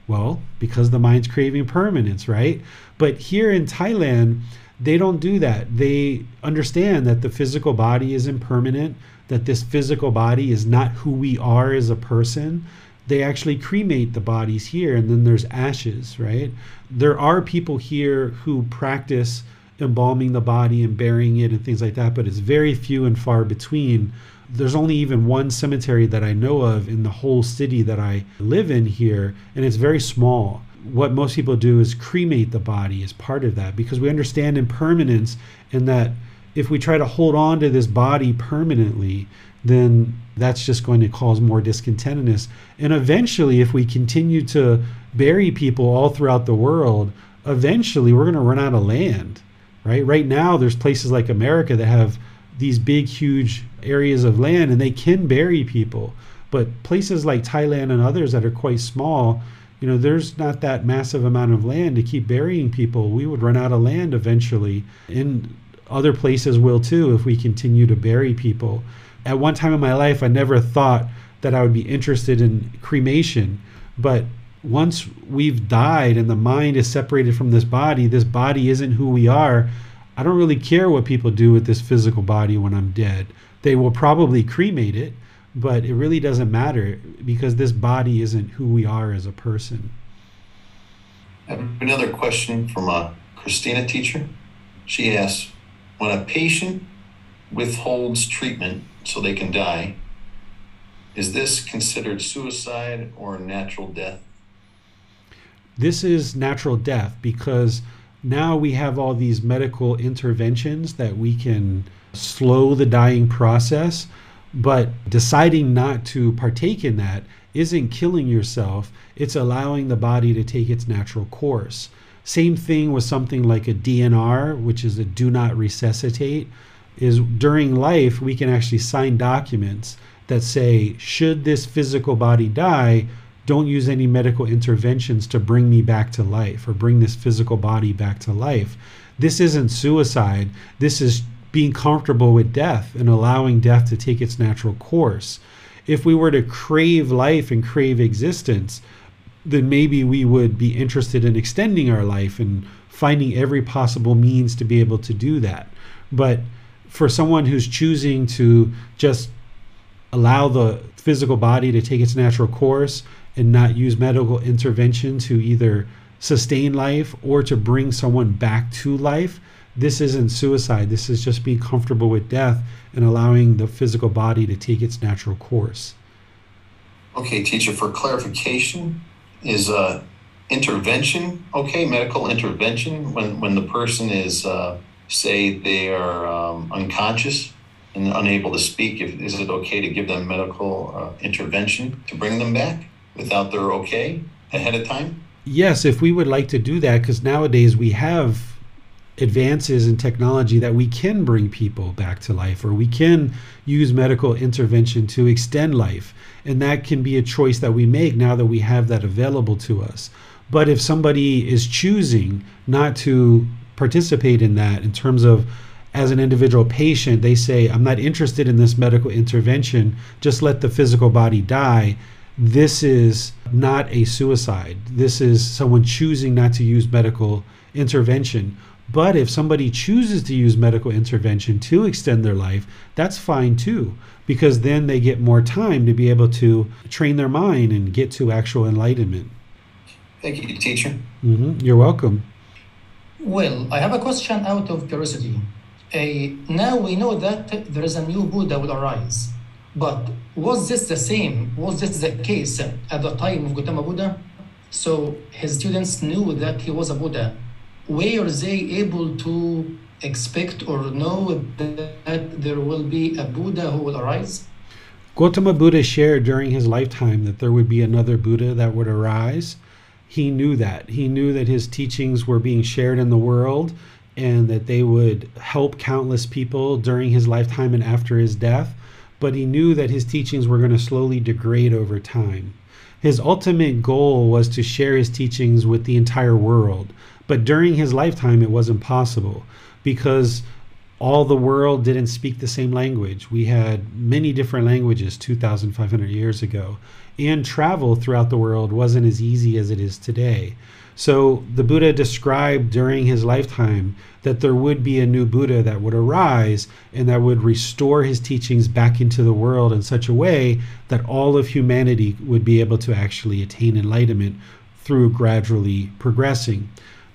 Well, because the mind's craving permanence, right? But here in Thailand, they don't do that. They understand that the physical body is impermanent, that this physical body is not who we are as a person. They actually cremate the bodies here, and then there's ashes, right? There are people here who practice embalming the body and burying it and things like that, but it's very few and far between. There's only even one cemetery that I know of in the whole city that I live in here, and it's very small. What most people do is cremate the body as part of that, because we understand impermanence, and that if we try to hold on to this body permanently, then that's just going to cause more discontentedness. And eventually, if we continue to bury people all throughout the world, eventually we're going to run out of land, right? Right now, there's places like America that have these big, huge areas of land, and they can bury people. But places like Thailand and others that are quite small, you know, there's not that massive amount of land to keep burying people. We would run out of land eventually. And other places will too if we continue to bury people. At one time in my life, I never thought that I would be interested in cremation. But once we've died and the mind is separated from this body, this body isn't who we are. I don't really care what people do with this physical body when I'm dead. They will probably cremate it, but it really doesn't matter because this body isn't who we are as a person. I have another question from a Christina teacher. She asks, when a patient withholds treatment so they can die, is this considered suicide or natural death? This is natural death, because now we have all these medical interventions that we can slow the dying process, but deciding not to partake in that isn't killing yourself. It's allowing the body to take its natural course. Same thing with something like a D N R, which is a do not resuscitate, is during life, we can actually sign documents that say, should this physical body die, don't use any medical interventions to bring me back to life or bring this physical body back to life. This isn't suicide. This is being comfortable with death and allowing death to take its natural course. If we were to crave life and crave existence, then maybe we would be interested in extending our life and finding every possible means to be able to do that. But for someone who's choosing to just allow the physical body to take its natural course and not use medical intervention to either sustain life or to bring someone back to life, this isn't suicide. This is just being comfortable with death and allowing the physical body to take its natural course. Okay, teacher, for clarification, is uh, intervention okay, medical intervention, when, when the person is, uh, say, they are um, unconscious and unable to speak, if, is it okay to give them medical uh, intervention to bring them back without their okay ahead of time? Yes, if we would like to do that, because nowadays we have advances in technology that we can bring people back to life, or we can use medical intervention to extend life, and that can be a choice that we make now that we have that available to us. But if somebody is choosing not to participate in that, in terms of as an individual patient, they say, I'm not interested in this medical intervention, just let the physical body die, this is not a suicide. This is someone choosing not to use medical intervention. But if somebody chooses to use medical intervention to extend their life, that's fine too, because then they get more time to be able to train their mind and get to actual enlightenment. Thank you, teacher. Mm-hmm. You're welcome. Well, I have a question out of curiosity. Uh, now we know that there is a new Buddha will arise, but was this the same? Was this the case at the time of Gautama Buddha? So his students knew that he was a Buddha. Were they able to expect or know that there will be a Buddha who will arise? Gautama Buddha shared during his lifetime that there would be another Buddha that would arise. He knew that. He knew that his teachings were being shared in the world and that they would help countless people during his lifetime and after his death. But he knew that his teachings were going to slowly degrade over time. His ultimate goal was to share his teachings with the entire world. But during his lifetime, it wasn't possible because all the world didn't speak the same language. We had many different languages two thousand five hundred years ago, and travel throughout the world wasn't as easy as it is today. So the Buddha described during his lifetime that there would be a new Buddha that would arise and that would restore his teachings back into the world in such a way that all of humanity would be able to actually attain enlightenment through gradually progressing.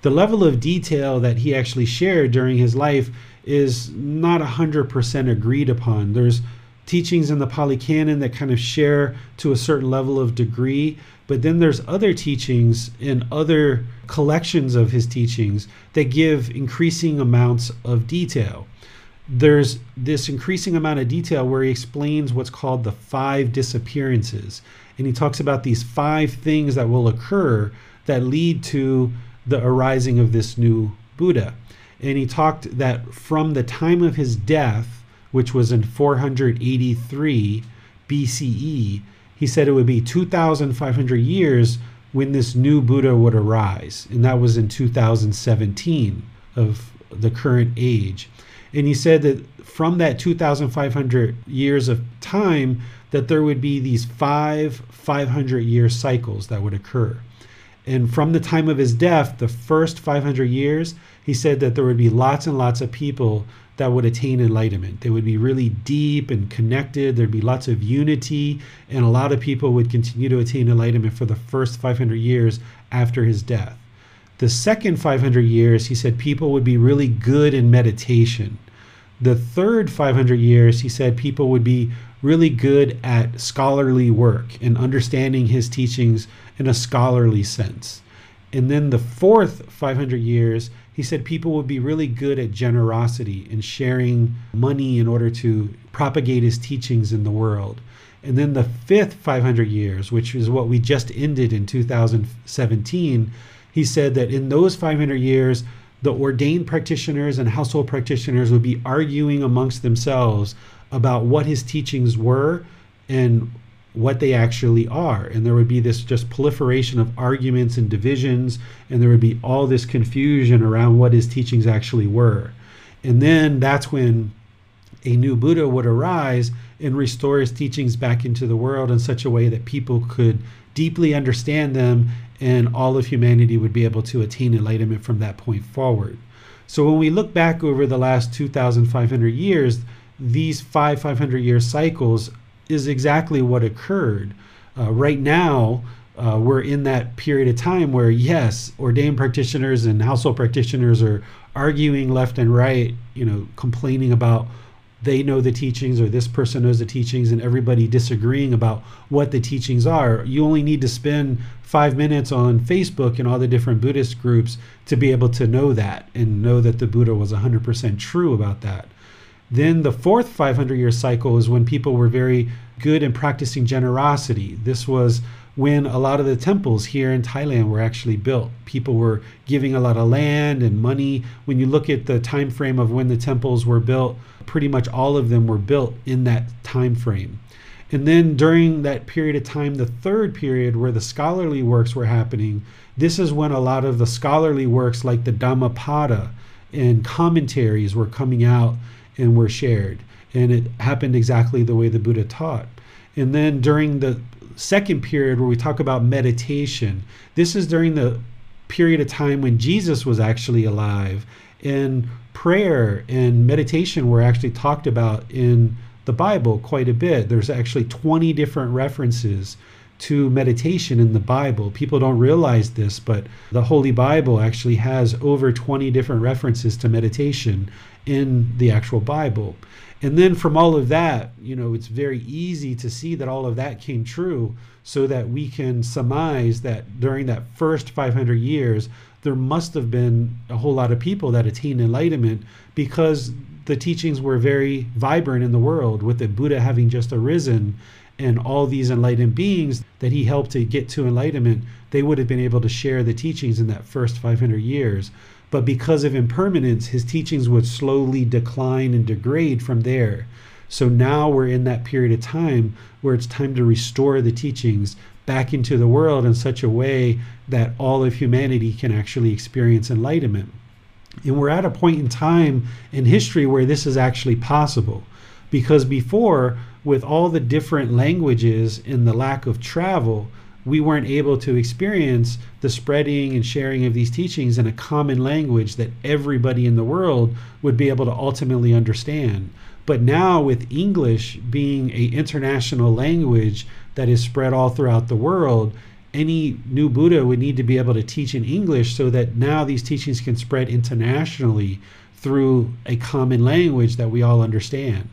The level of detail that he actually shared during his life is not one hundred percent agreed upon. There's teachings in the Pali Canon that kind of share to a certain level of degree, but then there's other teachings and other collections of his teachings that give increasing amounts of detail. There's this increasing amount of detail where he explains what's called the five disappearances. And he talks about these five things that will occur that lead to the arising of this new Buddha. And he talked that from the time of his death, which was in four eighty-three B C E, he said it would be two thousand five hundred years when this new Buddha would arise. And that was in two thousand seventeen of the current age. And he said that from that two thousand five hundred years of time, that there would be these five five hundred year cycles that would occur. And from the time of his death, the first five hundred years, he said that there would be lots and lots of people that would attain enlightenment. They would be really deep and connected. There'd be lots of unity, and a lot of people would continue to attain enlightenment for the first five hundred years after his death. The second five hundred years, he said people would be really good in meditation. The third five hundred years, he said people would be really good at scholarly work and understanding his teachings in a scholarly sense. And then the fourth five hundred years, he said people would be really good at generosity and sharing money in order to propagate his teachings in the world. And then the fifth five hundred years, which is what we just ended in two thousand seventeen, he said that in those five hundred years, the ordained practitioners and household practitioners would be arguing amongst themselves about what his teachings were and what they actually are. And there would be this just proliferation of arguments and divisions, and there would be all this confusion around what his teachings actually were. And then that's when a new Buddha would arise and restore his teachings back into the world in such a way that people could deeply understand them, and all of humanity would be able to attain enlightenment from that point forward. So when we look back over the last two thousand five hundred years, these five 500 year cycles is exactly what occurred. Uh, right now, uh, we're in that period of time where, yes, ordained practitioners and household practitioners are arguing left and right, you know, complaining about they know the teachings or this person knows the teachings, and everybody disagreeing about what the teachings are. You only need to spend five minutes on Facebook and all the different Buddhist groups to be able to know that and know that the Buddha was one hundred percent true about that. Then the fourth five hundred year cycle is when people were very good in practicing generosity. This was when a lot of the temples here in Thailand were actually built. People were giving a lot of land and money. When you look at the time frame of when the temples were built, pretty much all of them were built in that time frame. And then during that period of time, the third period where the scholarly works were happening, this is when a lot of the scholarly works like the Dhammapada and commentaries were coming out and were shared. And it happened exactly the way the Buddha taught. And then during the second period where we talk about meditation, this is during the period of time when Jesus was actually alive, and prayer and meditation were actually talked about in the Bible quite a bit. There's actually twenty different references to meditation in the Bible. People don't realize this, but the Holy Bible actually has over twenty different references to meditation in the actual Bible. And then from all of that, you know, it's very easy to see that all of that came true, so that we can surmise that during that first five hundred years, there must have been a whole lot of people that attained enlightenment, because the teachings were very vibrant in the world, with the Buddha having just arisen and all these enlightened beings that he helped to get to enlightenment. They would have been able to share the teachings in that first five hundred years. But because of impermanence, his teachings would slowly decline and degrade from there. So now we're in that period of time where it's time to restore the teachings back into the world in such a way that all of humanity can actually experience enlightenment. And we're at a point in time in history where this is actually possible. Because before, with all the different languages and the lack of travel, we weren't able to experience the spreading and sharing of these teachings in a common language that everybody in the world would be able to ultimately understand. But now, with English being an international language that is spread all throughout the world, any new Buddha would need to be able to teach in English, so that now these teachings can spread internationally through a common language that we all understand.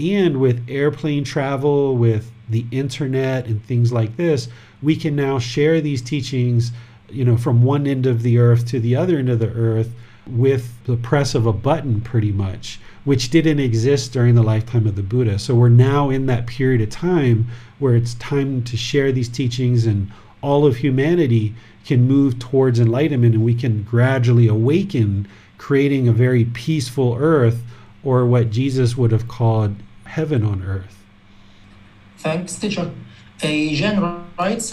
And with airplane travel, with the internet and things like this, we can now share these teachings, you know, from one end of the earth to the other end of the earth with the press of a button, pretty much, which didn't exist during the lifetime of the Buddha. So we're now in that period of time where it's time to share these teachings, and all of humanity can move towards enlightenment, and we can gradually awaken, creating a very peaceful earth, or what Jesus would have called heaven on earth. Thanks, teacher. Jan writes,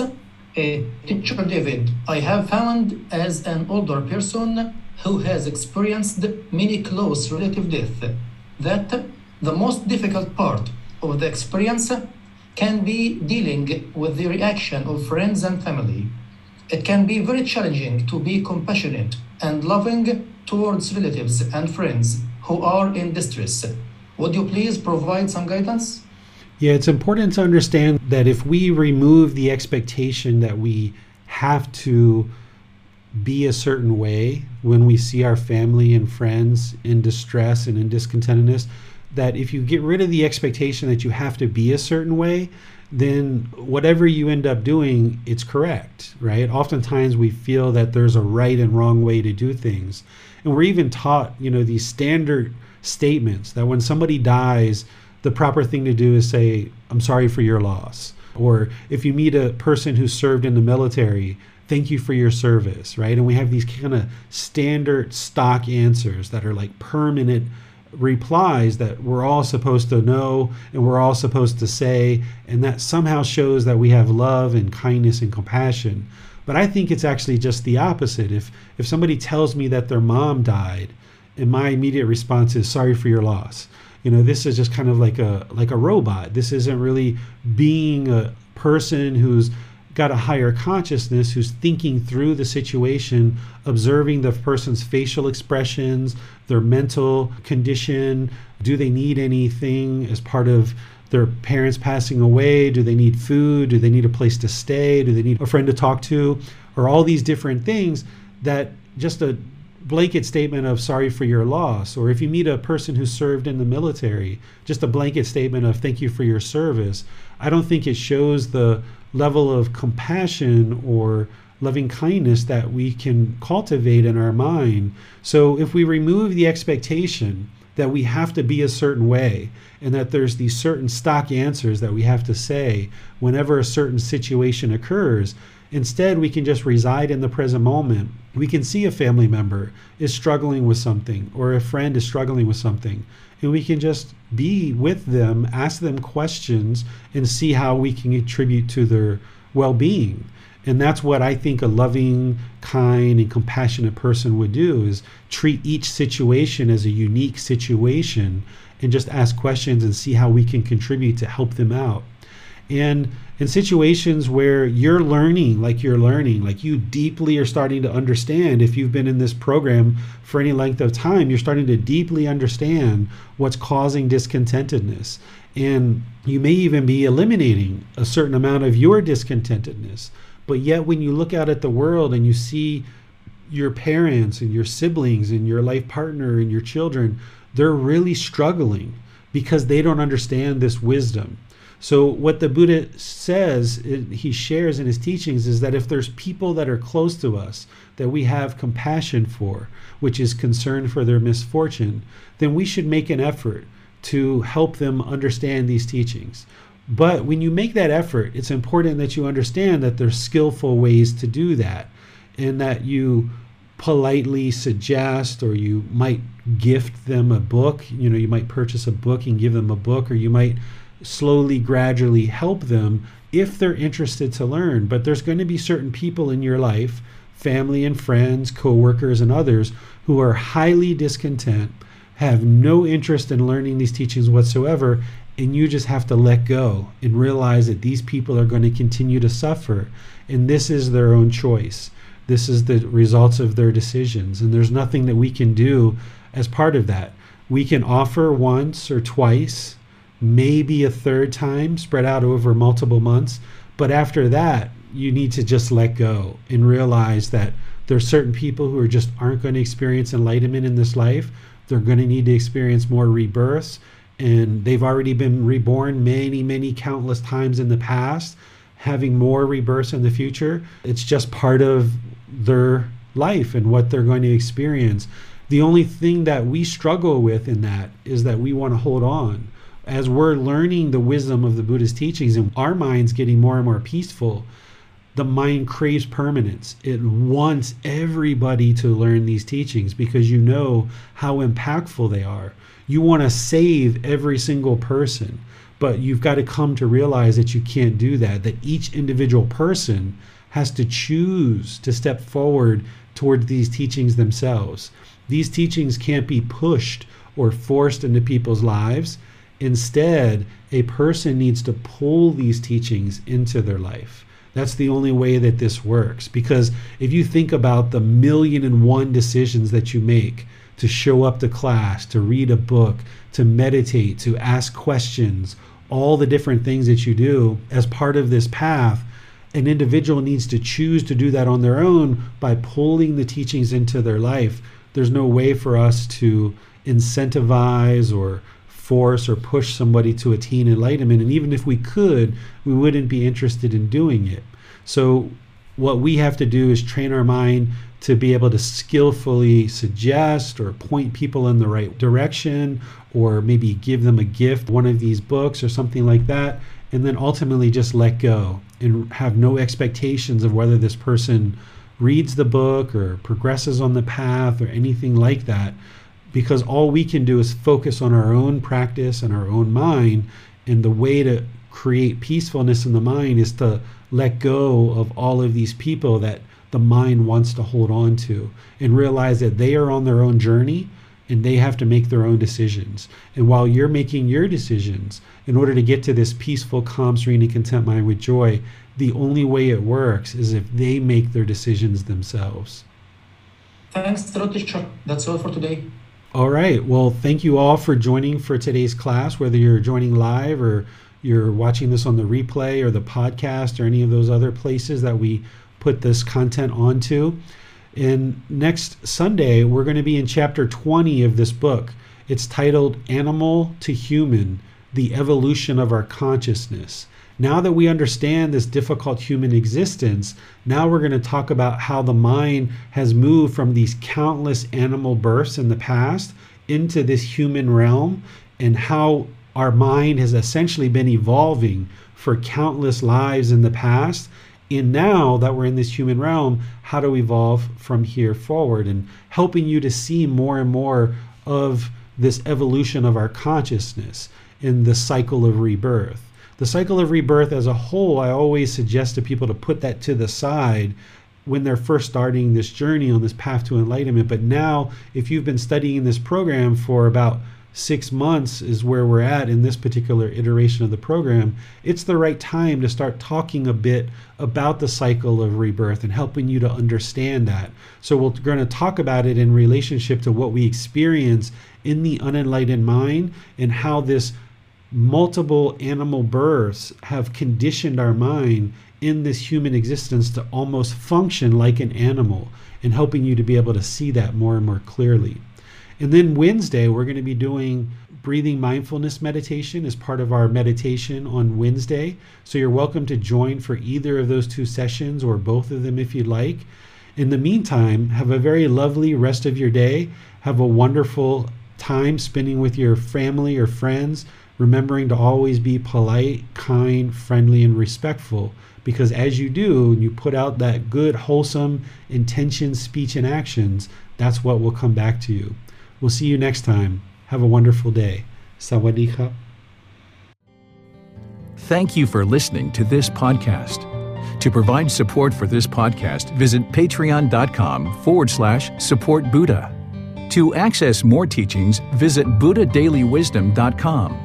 Teacher David, I have found as an older person who has experienced many close relative death that the most difficult part of the experience can be dealing with the reaction of friends and family. It can be very challenging to be compassionate and loving towards relatives and friends who are in distress. Would you please provide some guidance? Yeah, it's important to understand that if we remove the expectation that we have to be a certain way when we see our family and friends in distress and in discontentedness, that if you get rid of the expectation that you have to be a certain way, then whatever you end up doing, it's correct, right? Oftentimes we feel that there's a right and wrong way to do things. And we're even taught, you know, these standard statements that when somebody dies, the proper thing to do is say, I'm sorry for your loss. Or if you meet a person who served in the military, thank you for your service, right? And we have these kind of standard stock answers that are like permanent replies that we're all supposed to know and we're all supposed to say, and that somehow shows that we have love and kindness and compassion. But I think it's actually just the opposite. If if somebody tells me that their mom died, and my immediate response is sorry for your loss. You know, this is just kind of like a like a robot. This isn't really being a person who's got a higher consciousness, who's thinking through the situation, observing the person's facial expressions, their mental condition. Do they need anything as part of their parents passing away? Do they need food? Do they need a place to stay? Do they need a friend to talk to? Or all these different things that just a blanket statement of sorry for your loss, or if you meet a person who served in the military, just a blanket statement of thank you for your service. I don't think it shows the level of compassion or loving kindness that we can cultivate in our mind. So if we remove the expectation that we have to be a certain way and that there's these certain stock answers that we have to say whenever a certain situation occurs, instead, we can just reside in the present moment. We can see a family member is struggling with something, or a friend is struggling with something, and we can just be with them, ask them questions, and see how we can contribute to their well-being. And that's what I think a loving, kind, and compassionate person would do, is treat each situation as a unique situation and just ask questions and see how we can contribute to help them out. And in situations where you're learning, like you're learning, like you deeply are starting to understand, if you've been in this program for any length of time, you're starting to deeply understand what's causing discontentedness. And you may even be eliminating a certain amount of your discontentedness. But yet when you look out at the world and you see your parents and your siblings and your life partner and your children, they're really struggling because they don't understand this wisdom. So what the Buddha says, he shares in his teachings, is that if there's people that are close to us that we have compassion for, which is concern for their misfortune, then we should make an effort to help them understand these teachings. But when you make that effort, it's important that you understand that there's skillful ways to do that, and that you politely suggest, or you might gift them a book. You know, you might purchase a book and give them a book, or you might slowly, gradually help them if they're interested to learn. But there's going to be certain people in your life, family and friends, co-workers and others, who are highly discontent, have no interest in learning these teachings whatsoever, and you just have to let go and realize that these people are going to continue to suffer, and this is their own choice. This is the results of their decisions, and there's nothing that we can do as part of that. We can offer once or twice, maybe a third time, spread out over multiple months. But after that, you need to just let go and realize that there are certain people who are just aren't going to experience enlightenment in this life. They're going to need to experience more rebirths. And they've already been reborn many, many countless times in the past, having more rebirths in the future. It's just part of their life and what they're going to experience. The only thing that we struggle with in that is that we want to hold on. As we're learning the wisdom of the Buddha's teachings and our mind's getting more and more peaceful, the mind craves permanence. It wants everybody to learn these teachings because you know how impactful they are. You want to save every single person, but you've got to come to realize that you can't do that, that each individual person has to choose to step forward toward these teachings themselves. These teachings can't be pushed or forced into people's lives. Instead, a person needs to pull these teachings into their life. That's the only way that this works. Because if you think about the million and one decisions that you make to show up to class, to read a book, to meditate, to ask questions, all the different things that you do as part of this path, an individual needs to choose to do that on their own by pulling the teachings into their life. There's no way for us to incentivize or force or push somebody to attain enlightenment. And even if we could, we wouldn't be interested in doing it. So what we have to do is train our mind to be able to skillfully suggest or point people in the right direction, or maybe give them a gift, one of these books or something like that, and then ultimately just let go and have no expectations of whether this person reads the book or progresses on the path or anything like that. Because all we can do is focus on our own practice and our own mind. And the way to create peacefulness in the mind is to let go of all of these people that the mind wants to hold on to, and realize that they are on their own journey and they have to make their own decisions. And while you're making your decisions in order to get to this peaceful, calm, serene, and content mind with joy, the only way it works is if they make their decisions themselves. Thanks, Trotisha. That's all for today. All right. Well, thank you all for joining for today's class, whether you're joining live or you're watching this on the replay or the podcast or any of those other places that we put this content onto. And next Sunday, we're going to be in chapter twenty of this book. It's titled Animal to Human, The Evolution of Our Consciousness. Now that we understand this difficult human existence, now we're going to talk about how the mind has moved from these countless animal births in the past into this human realm, and how our mind has essentially been evolving for countless lives in the past. And now that we're in this human realm, how to evolve from here forward, and helping you to see more and more of this evolution of our consciousness in the cycle of rebirth. The cycle of rebirth as a whole, I always suggest to people to put that to the side when they're first starting this journey on this path to enlightenment. But now, if you've been studying this program for about six months is where we're at in this particular iteration of the program, it's the right time to start talking a bit about the cycle of rebirth and helping you to understand that. So we're going to talk about it in relationship to what we experience in the unenlightened mind, and how this multiple animal births have conditioned our mind in this human existence to almost function like an animal, and helping you to be able to see that more and more clearly. And then Wednesday, we're going to be doing breathing mindfulness meditation as part of our meditation on Wednesday. So you're welcome to join for either of those two sessions or both of them if you'd like. In the meantime, have a very lovely rest of your day. Have a wonderful time spending with your family or friends, remembering to always be polite, kind, friendly, and respectful, because as you do, you put out that good, wholesome intention, speech, and actions, that's what will come back to you. We'll see you next time. Have a wonderful day. Sawadee ka. Thank you for listening to this podcast. To provide support for this podcast, visit patreon.com forward slash support Buddha. To access more teachings, visit buddha daily wisdom dot com.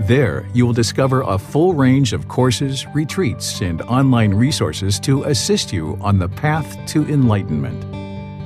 There, you will discover a full range of courses, retreats, and online resources to assist you on the path to enlightenment.